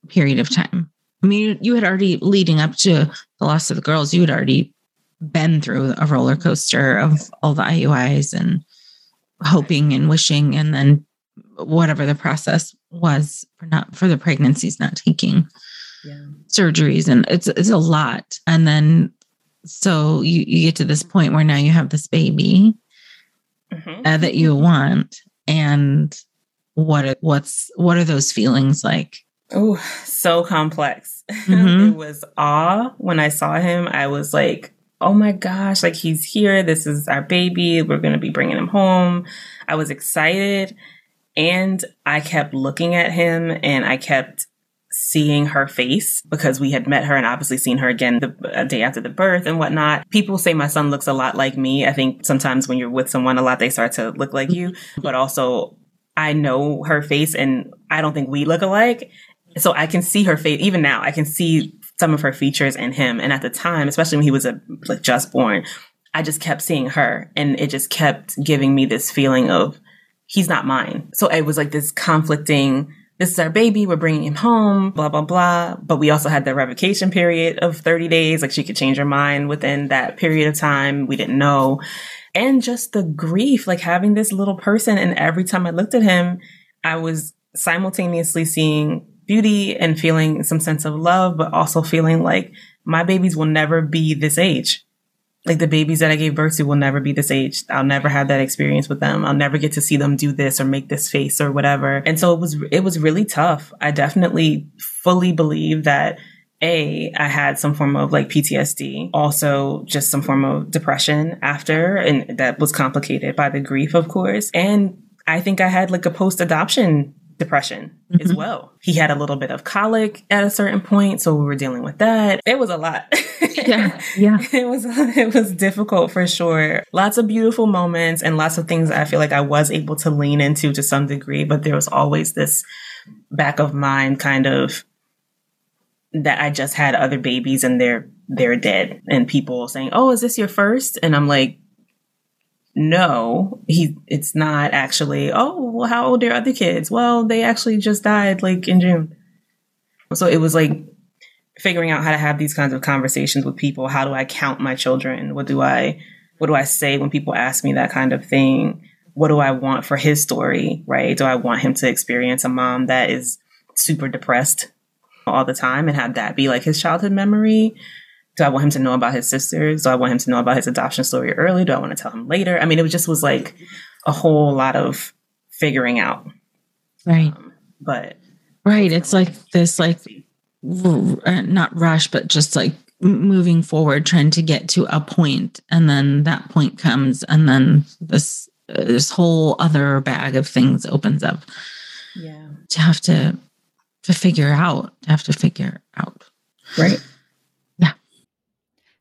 period of time. I mean, you had already, leading up to the loss of the girls, you had already been through a roller coaster of all the IUIs and hoping and wishing, and then whatever the process was for the pregnancies, not taking surgeries. And it's a lot. And then, so you get to this point where now you have this baby that you want. And what are those feelings like? Oh, so complex. It was awe. When I saw him, I was like, oh my gosh, like he's here. This is our baby. We're going to be bringing him home. I was excited, and I kept looking at him, and I kept seeing her face, because we had met her and obviously seen her again a day after the birth and whatnot. People say my son looks a lot like me. I think sometimes when you're with someone a lot, they start to look like you, but also I know her face, and I don't think we look alike. So I can see her face. Even now, I can see some of her features in him. And at the time, especially when he was just born, I just kept seeing her, and it just kept giving me this feeling of he's not mine. So it was like this conflicting, this is our baby, we're bringing him home, blah, blah, blah. But we also had the revocation period of 30 days. Like she could change her mind within that period of time. We didn't know. And just the grief, like having this little person. And every time I looked at him, I was simultaneously seeing beauty and feeling some sense of love, but also feeling like my babies will never be this age. Like the babies that I gave birth to will never be this age. I'll never have that experience with them. I'll never get to see them do this or make this face or whatever. And so it was really tough. I definitely fully believe that I had some form of like PTSD, also just some form of depression after, and that was complicated by the grief, of course. And I think I had like a post-adoption depression as well. He had a little bit of colic at a certain point, so we were dealing with that. It was a lot. Yeah. It was difficult for sure. Lots of beautiful moments and lots of things I feel like I was able to lean into to some degree, but there was always this back of mind kind of that I just had other babies and they're dead, and people saying, "Oh, is this your first?" And I'm like, no, it's not actually. Oh, well, how old are your other kids? Well, they actually just died like in June. So it was like figuring out how to have these kinds of conversations with people. How do I count my children? What do I say when people ask me that kind of thing? what do I want for his story, right? Do I want him to experience a mom that is super depressed all the time and have that be like his childhood memory? Do I want him to know about his sisters? Do I want him to know about his adoption story early? Do I want to tell him later? I mean, it just was like a whole lot of figuring out. Right. Right. It's like this, like not rush, but just like moving forward, trying to get to a point. And then that point comes, and then this whole other bag of things opens up. Yeah. To have to figure out. Right. Yeah.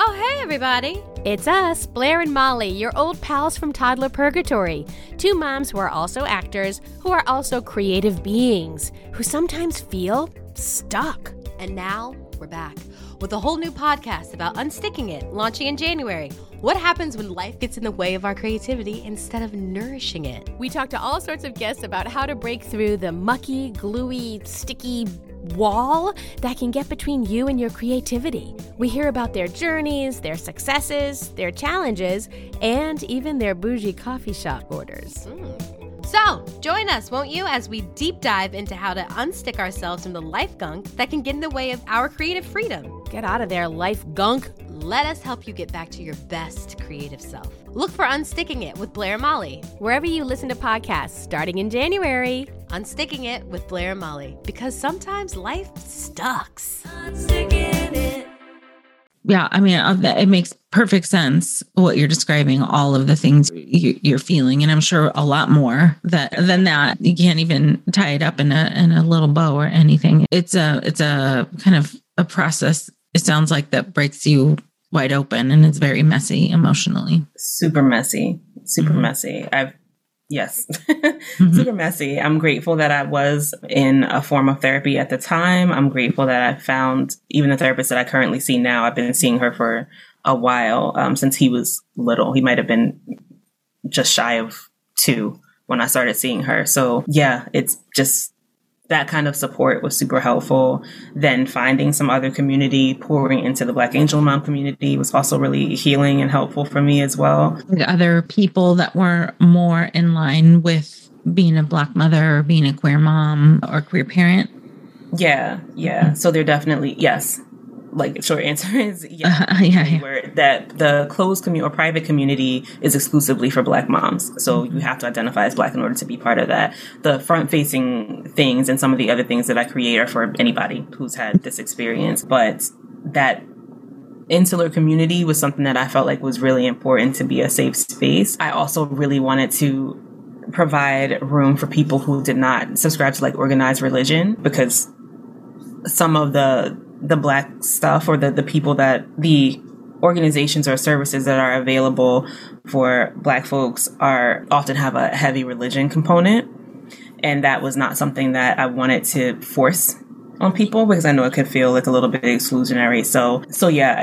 Oh, hey, everybody. It's us, Blair and Molly, your old pals from Toddler Purgatory. Two moms who are also actors, who are also creative beings, who sometimes feel stuck. And now we're back with a whole new podcast about Unsticking It, launching in January. What happens when life gets in the way of our creativity instead of nourishing it? We talk to all sorts of guests about how to break through the mucky, gluey, sticky wall that can get between you and your creativity. We hear about their journeys, their successes, their challenges, and even their bougie coffee shop orders. So, join us, won't you, as we deep dive into how to unstick ourselves from the life gunk that can get in the way of our creative freedom. Get out of there, life gunk. Let us help you get back to your best creative self. Look for Unsticking It with Blair and Molly wherever you listen to podcasts, starting in January. Unsticking It with Blair and Molly, because sometimes life sucks. Unsticking it. Yeah, I mean, it makes perfect sense what you're describing, all of the things you're feeling, and I'm sure a lot more than that. You can't even tie it up in a little bow or anything. It's a kind of a process, it sounds like, that breaks you wide open, and it's very messy emotionally. Super messy. Yes. Mm-hmm. Super messy. I'm grateful that I was in a form of therapy at the time. I'm grateful that I found even the therapist that I currently see now. I've been seeing her for a while, since he was little. He might have been just shy of 2 when I started seeing her. So yeah, it's just that kind of support was super helpful. Then finding some other community, pouring into the Black Angel Mom community, was also really healing and helpful for me as well. Other people that were more in line with being a Black mother or being a queer mom or queer parent. Yeah. So they're definitely, yes. Like, short answer is yeah. Where that the closed community or private community is exclusively for Black moms. So you have to identify as Black in order to be part of that. The front-facing things and some of the other things that I create are for anybody who's had this experience. But that insular community was something that I felt like was really important to be a safe space. I also really wanted to provide room for people who did not subscribe to, like, organized religion, because some of the Black stuff or the people that the organizations or services that are available for Black folks are often have a heavy religion component. And that was not something that I wanted to force on people, because I know it could feel like a little bit exclusionary. So yeah,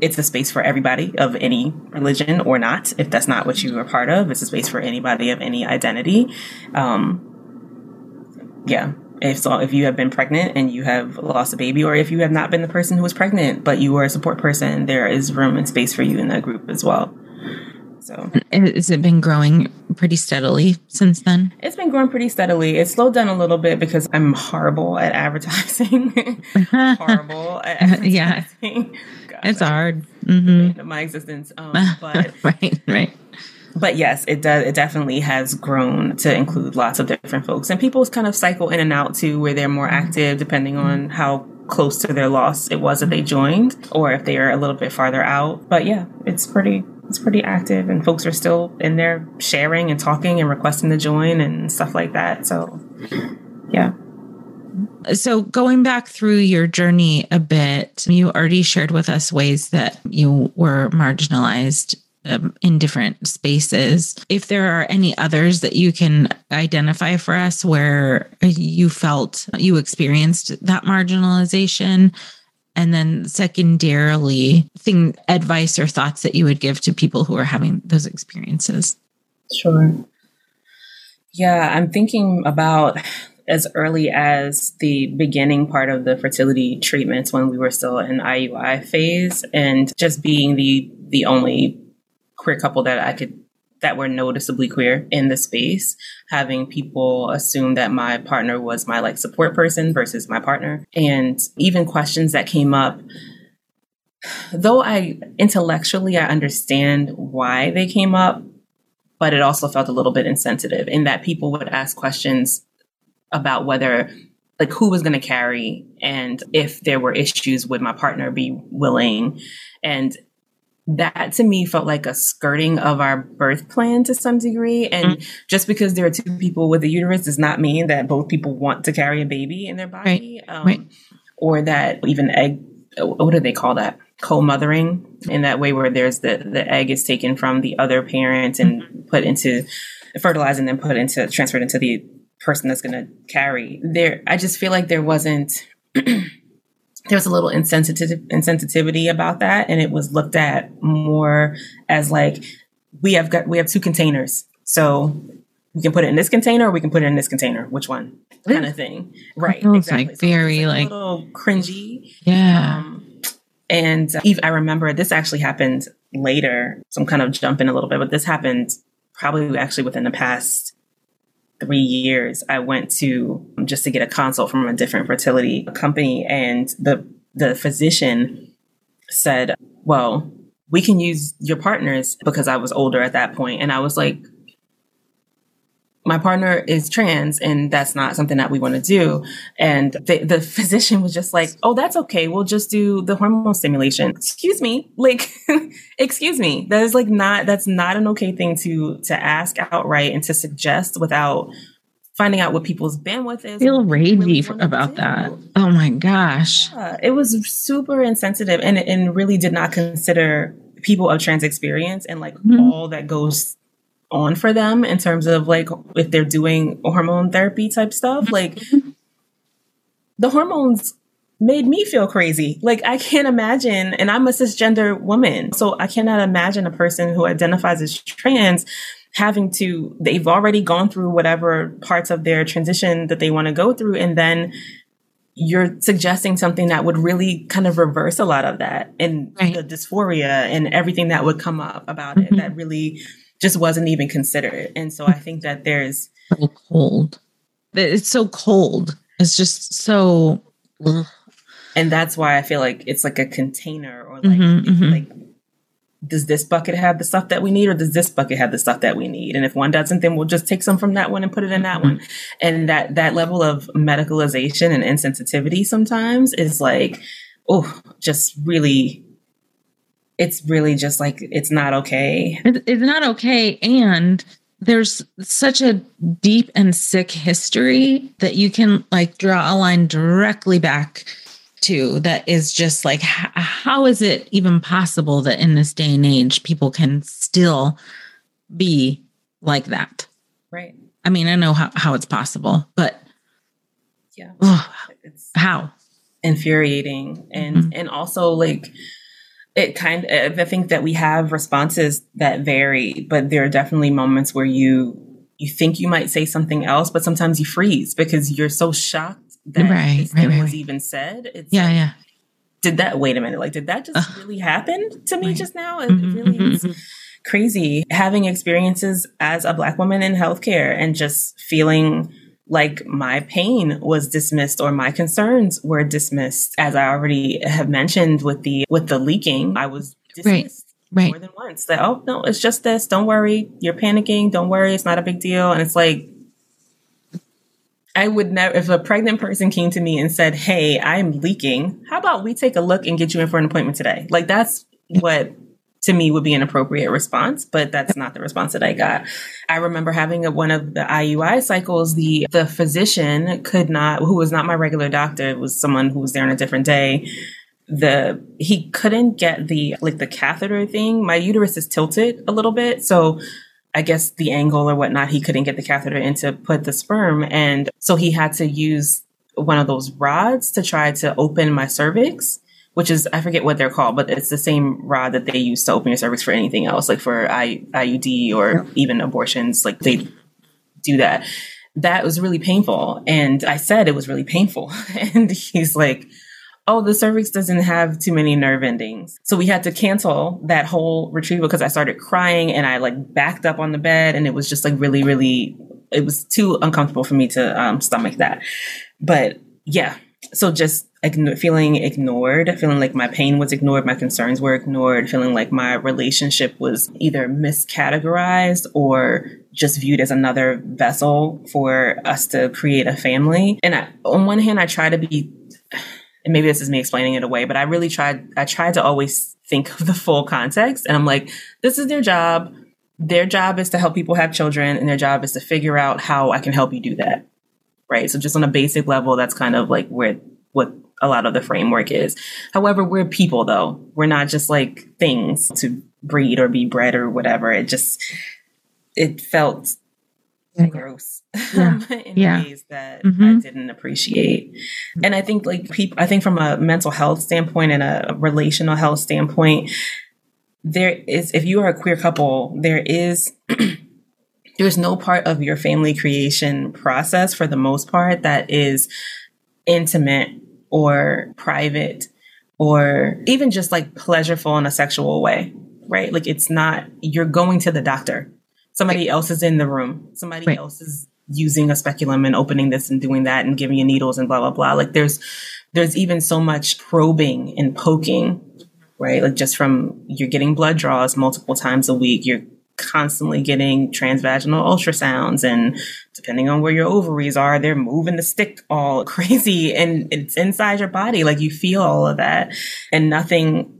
it's a space for everybody of any religion or not. If that's not what you are part of, it's a space for anybody of any identity. Yeah. If you have been pregnant and you have lost a baby, or if you have not been the person who was pregnant, but you are a support person, there is room and space for you in that group as well. So, has it been growing pretty steadily since then? It's been growing pretty steadily. It slowed down a little bit because I'm horrible at advertising. Yeah, God, it's hard. Mm-hmm. Of my existence, but right. But yes, it does. It definitely has grown to include lots of different folks, and people kind of cycle in and out too, where they're more active depending on how close to their loss it was that they joined, or if they are a little bit farther out. But yeah, it's pretty active, and folks are still in there sharing and talking and requesting to join and stuff like that. So yeah. So going back through your journey a bit, you already shared with us ways that you were marginalized in different spaces. If there are any others that you can identify for us where you felt you experienced that marginalization, and then secondarily, advice or thoughts that you would give to people who are having those experiences. Sure. Yeah, I'm thinking about as early as the beginning part of the fertility treatments when we were still in IUI phase, and just being the only queer couple that were noticeably queer in the space, having people assume that my partner was my support person versus my partner. And even questions that came up, though I intellectually understand why they came up, but it also felt a little bit insensitive in that people would ask questions about whether who was going to carry, and if there were issues, would my partner be willing? And that to me felt like a skirting of our birth plan to some degree. And just because there are two people with a uterus does not mean that both people want to carry a baby in their body, right. Or that even egg, what do they call that? Co-mothering, in that way where there's the egg is taken from the other parent and put into fertilized and then transferred into the person that's going to carry there. I just feel like there was a little insensitivity about that. And it was looked at more as we have two containers. So we can put it in this container, or we can put it in this container. Which one? Kind of thing. Right. Exactly. It's a little cringy. Yeah. And I remember this actually happened later. So I'm kind of jumping a little bit, but this happened probably actually within the past 3 years. I went just to get a consult from a different fertility company, and the physician said, well, we can use your partners, because I was older at that point. And I was like, my partner is trans, and that's not something that we want to do. And the physician was just like, oh, that's okay. We'll just do the hormone stimulation. Excuse me. Excuse me. That is that's not an okay thing to ask outright and to suggest without finding out what people's bandwidth is. I feel ragey about that. Oh my gosh. Yeah, it was super insensitive and really did not consider people of trans experience and all that goes on for them in terms of if they're doing hormone therapy type stuff. The hormones made me feel crazy. I can't imagine, and I'm a cisgender woman, so I cannot imagine a person who identifies as trans having to, they've already gone through whatever parts of their transition that they want to go through, and then you're suggesting something that would really kind of reverse a lot of that, and right. The dysphoria and everything that would come up about it that really just wasn't even considered. And so I think that there's so cold. It's so cold. It's just so. And that's why I feel like it's like a container, or does this bucket have the stuff that we need, or does this bucket have the stuff that we need? And if one doesn't, then we'll just take some from that one and put it in that one. And that level of medicalization and insensitivity sometimes is it's really just it's not okay. It's not okay. And there's such a deep and sick history that you can draw a line directly back to, that is just how is it even possible that in this day and age, people can still be like that? Right. I mean, I know how it's possible, but yeah, it's how infuriating. And, and also it I think that we have responses that vary, but there are definitely moments where you think you might say something else, but sometimes you freeze because you're so shocked that it was even said. It's wait a minute, did that just really happen to me just now? It really is crazy. Having experiences as a Black woman in healthcare and just feeling like my pain was dismissed, or my concerns were dismissed. As I already have mentioned with the leaking, I was dismissed right. more than once. Like, oh, no, it's just this. Don't worry. You're panicking. Don't worry. It's not a big deal. And it's like, I would never, if a pregnant person came to me and said, hey, I'm leaking, how about we take a look and get you in for an appointment today? Like, that's what to me would be an appropriate response, but that's not the response that I got. I remember having one of the IUI cycles, the physician could not, who was not my regular doctor, it was someone who was there on a different day. He couldn't get the catheter thing. My uterus is tilted a little bit. So I guess the angle or whatnot, he couldn't get the catheter in to put the sperm. And so he had to use one of those rods to try to open my cervix, which is, I forget what they're called, but it's the same rod that they use to open your cervix for anything else, like for IUD or even abortions, like they do that. That was really painful. And I said it was really painful. And he's like, oh, the cervix doesn't have too many nerve endings. So we had to cancel that whole retrieval because I started crying and I backed up on the bed, and it was just really, really, it was too uncomfortable for me to stomach that. But yeah, so just feeling ignored, feeling like my pain was ignored, my concerns were ignored, feeling like my relationship was either miscategorized or just viewed as another vessel for us to create a family. And on one hand, I try to be... and maybe this is me explaining it away, but I really tried to always think of the full context. And I'm like, this is their job. Their job is to help people have children, and their job is to figure out how I can help you do that. Right. So just on a basic level, that's kind of what a lot of the framework is. However, we're people though. We're not just things to breed or be bred or whatever. It felt gross. Yeah. in ways that I didn't appreciate. And I think I think from a mental health standpoint and a relational health standpoint, if you are a queer couple, there's no part of your family creation process for the most part that is intimate or private or even just pleasureful in a sexual way, right? It's not, you're going to the doctor. Somebody else is in the room. Somebody else is using a speculum and opening this and doing that and giving you needles and blah, blah, blah. There's even so much probing and poking, right? Just from you're getting blood draws multiple times a week. You're constantly getting transvaginal ultrasounds. And depending on where your ovaries are, they're moving the stick all crazy. And it's inside your body. You feel all of that. And nothing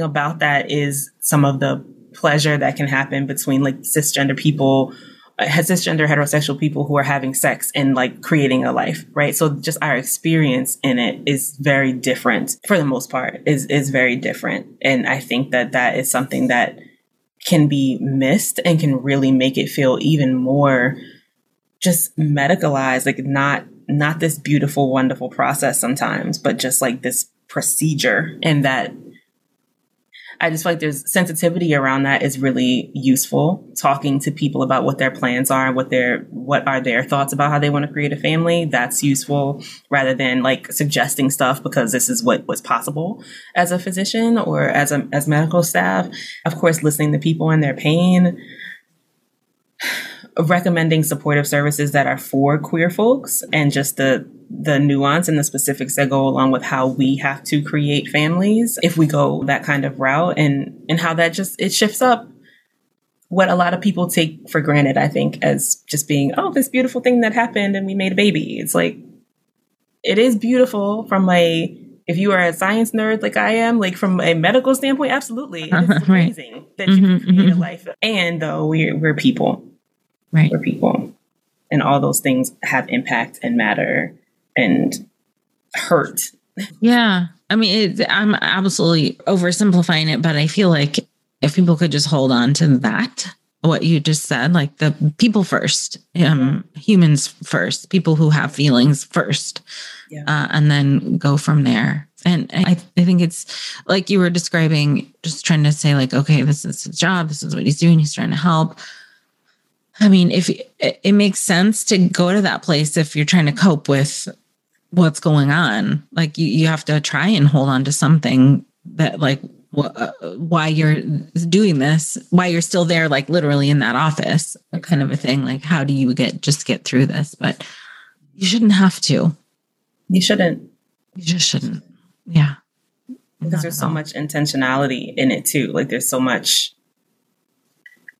about that is some of the pleasure that can happen between cisgender people, cisgender heterosexual people who are having sex and creating a life, right? So just our experience in it is very different for the most part, is very different. And I think that is something that can be missed and can really make it feel even more just medicalized, not this beautiful, wonderful process sometimes, but just this procedure. And that I just feel there's sensitivity around that is really useful. Talking to people about what their plans are and what are their thoughts about how they want to create a family. That's useful rather than suggesting stuff because this is what was possible as a physician or as medical staff. Of course, listening to people and their pain, recommending supportive services that are for queer folks and just the nuance and the specifics that go along with how we have to create families if we go that kind of route, and how that just, it shifts up what a lot of people take for granted, I think, as just being, oh, this beautiful thing that happened and we made a baby. It's it is beautiful from if you are a science nerd like I am, from a medical standpoint, absolutely. It's amazing that you can create a life. And though we're people, right? We're people. And all those things have impact and matter and hurt. Yeah. I mean, I'm absolutely oversimplifying it, but I feel like if people could just hold on to that, what you just said, the people first, humans first, people who have feelings first, and then go from there. And I think it's like you were describing, just trying to say okay, this is his job. This is what he's doing. He's trying to help. I mean, if it makes sense to go to that place, if you're trying to cope with what's going on, you have to try and hold on to something that why you're doing this, why you're still there, literally in that office kind of a thing. How do you get through this? But you shouldn't have to. You shouldn't. You just shouldn't. Yeah. because there's so much intentionality in it too. Like there's so much,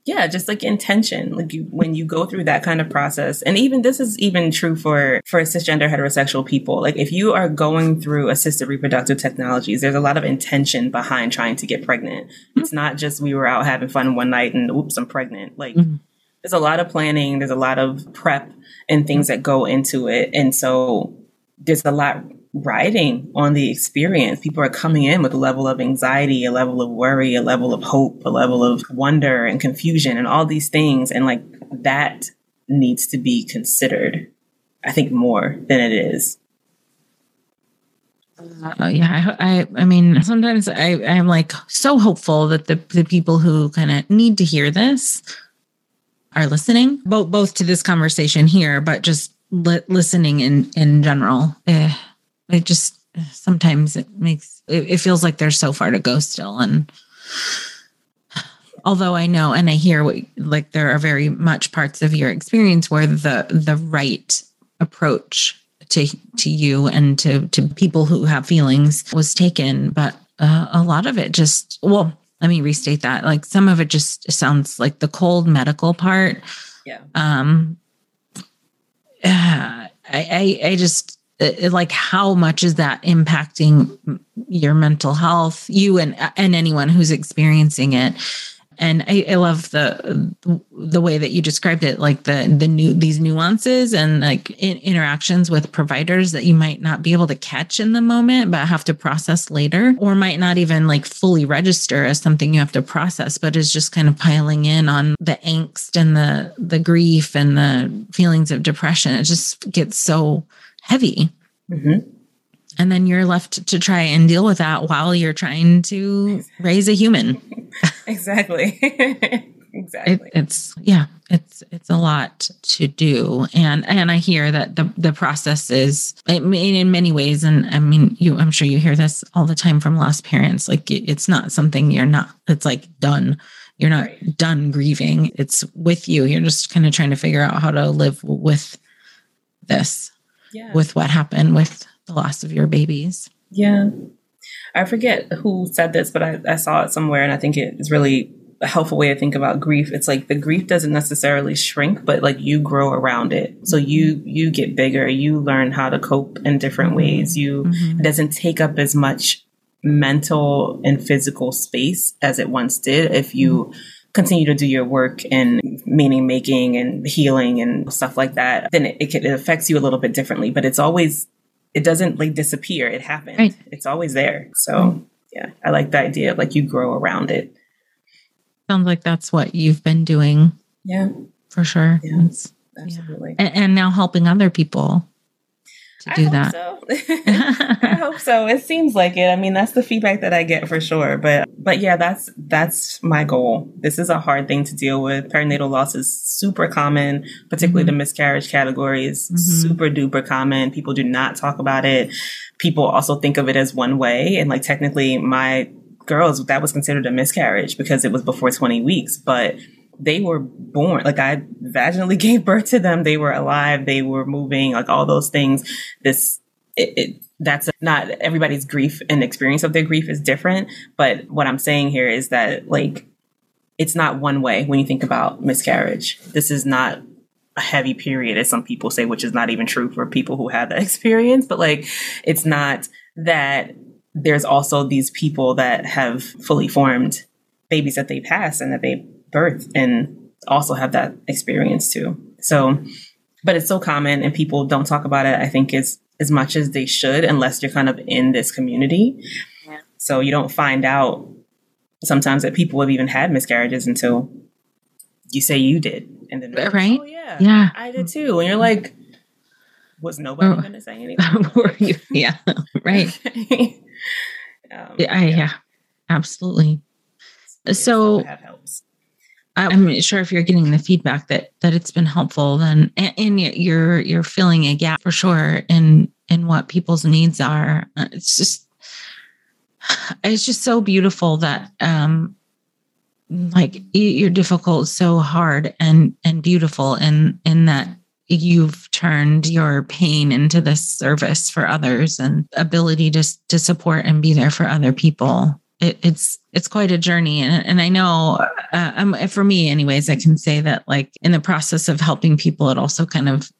yeah, just like intention. Like you, when you go through that kind of process, and even this is even true for cisgender heterosexual people. Like if you are going through assisted reproductive technologies, there's a lot of intention behind trying to get pregnant. Mm-hmm. It's not just we were out having fun one night and oops, I'm pregnant. Like there's a lot of planning. There's a lot of prep and things that go into it. And so there's a lot riding on the experience. People are coming in with a level of anxiety, a level of worry, a level of hope, a level of wonder and confusion and all these things. And like that needs to be considered, I think, more than it is. I mean, sometimes I'm like so hopeful that the people who kind of need to hear this are listening, both to this conversation here, but just listening in general. It just sometimes it feels like there's so far to go still. And although I know and I hear like there are very much parts of your experience where the right approach to you and to people who have feelings was taken, but a lot of it just, well, let me restate that. Like some of it just sounds like the cold medical part. Yeah. I just. Like how much is that impacting your mental health, you and anyone who's experiencing it? And I love the way that you described it, like these nuances and like interactions with providers that you might not be able to catch in the moment, but have to process later, or might not even like fully register as something you have to process, but is just kind of piling in on the angst and the grief and the feelings of depression. It just gets so heavy. Mm-hmm. And then you're left to try and deal with that while you're trying to raise a human. Exactly. Exactly. It's a lot to do. And I hear that the process is, I mean, in many ways, and I mean, I'm sure you hear this all the time from lost parents. Like it's not something it's like done. You're not right. Done grieving. It's with you. You're just kind of trying to figure out how to live with this. Yeah. With what happened with the loss of your babies. Yeah. I forget who said this, but I saw it somewhere, and I think it is really a helpful way to think about grief. It's like the grief doesn't necessarily shrink, but like you grow around it. So you get bigger, you learn how to cope in different ways. It doesn't take up as much mental and physical space as it once did if you continue to do your work and meaning making and healing and stuff like that, then it affects you a little bit differently. But it's always, it doesn't like disappear. It happened. Right. It's always there. So yeah, I like the idea of like you grow around it. Sounds like that's what you've been doing. Yeah, for sure. Yeah, absolutely. Yeah. And now helping other people to do that. So. I hope so. It seems like it. I mean, that's the feedback that I get for sure. But yeah, that's my goal. This is a hard thing to deal with. Perinatal loss is super common, particularly the miscarriage category is super duper common. People do not talk about it. People also think of it as one way. And like technically my girls, that was considered a miscarriage because it was before 20 weeks, but they were born, like I vaginally gave birth to them. They were alive. They were moving, like all those things. That's not everybody's grief and experience of their grief is different. But what I'm saying here is that like, it's not one way when you think about miscarriage. This is not a heavy period, as some people say, which is not even true for people who have that experience. But like, it's not that. There's also these people that have fully formed babies that they pass and that they birth and also have that experience too. So, but it's so common and people don't talk about it, I think, as much as they should, unless you're kind of in this community. Yeah. So you don't find out sometimes that people have even had miscarriages until you say you did. And then like, right? Oh, yeah, I did too. And you're like, was nobody going to say anything? Were you? Yeah. Right. Yeah, absolutely. So that helps. I'm sure if you're getting the feedback that it's been helpful, then and you're filling a gap for sure in what people's needs are. It's just so beautiful that like your difficult, so hard and beautiful in that you've turned your pain into this service for others and ability to support and be there for other people. It's quite a journey. And I know for me, anyways, I can say that like in the process of helping people, it also kind of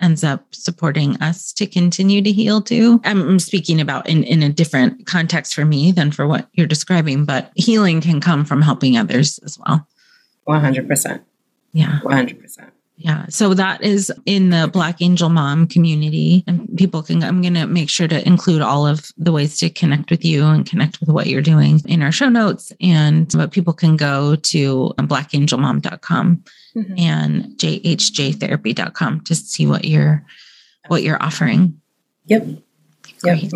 ends up supporting us to continue to heal too. I'm speaking about in a different context for me than for what you're describing, but healing can come from helping others as well. 100%. Yeah. 100%. Yeah. So that is in the Black Angel Mom community, and I'm going to make sure to include all of the ways to connect with you and connect with what you're doing in our show notes, but people can go to blackangelmom.com mm-hmm. and jhjtherapy.com to see what you're offering. Yep. Great. Yep.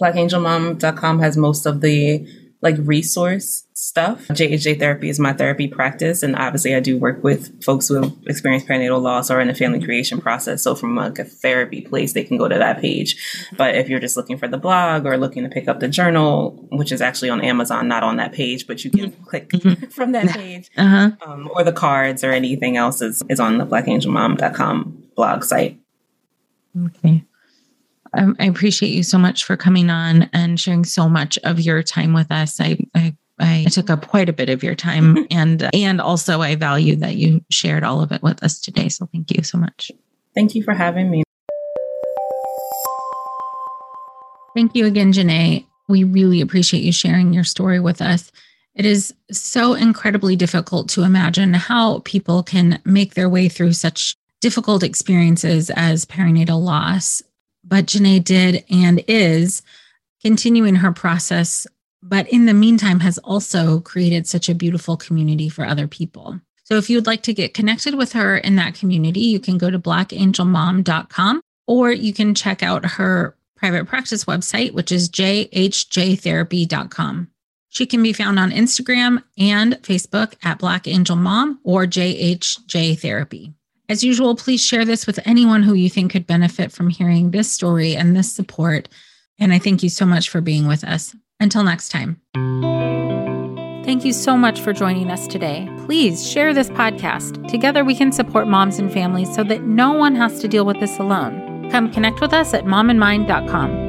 blackangelmom.com has most of the like resource stuff. JHJ therapy is my therapy practice. And obviously I do work with folks who have experienced perinatal loss or in the family creation process. So from like a therapy place, they can go to that page. But if you're just looking for the blog or looking to pick up the journal, which is actually on Amazon, not on that page, but you can click from that page or the cards or anything else is on the blackangelmom.com blog site. Okay. I appreciate you so much for coming on and sharing so much of your time with us. I took up quite a bit of your time and also I value that you shared all of it with us today. So thank you so much. Thank you for having me. Thank you again, Janae. We really appreciate you sharing your story with us. It is so incredibly difficult to imagine how people can make their way through such difficult experiences as perinatal loss. But Janae did and is continuing her process, but in the meantime has also created such a beautiful community for other people. So if you'd like to get connected with her in that community, you can go to blackangelmom.com, or you can check out her private practice website, which is jhjtherapy.com. She can be found on Instagram and Facebook at Black Angel Mom or JHJ Therapy. As usual, please share this with anyone who you think could benefit from hearing this story and this support. And I thank you so much for being with us. Until next time. Thank you so much for joining us today. Please share this podcast. Together we can support moms and families so that no one has to deal with this alone. Come connect with us at momandmind.com.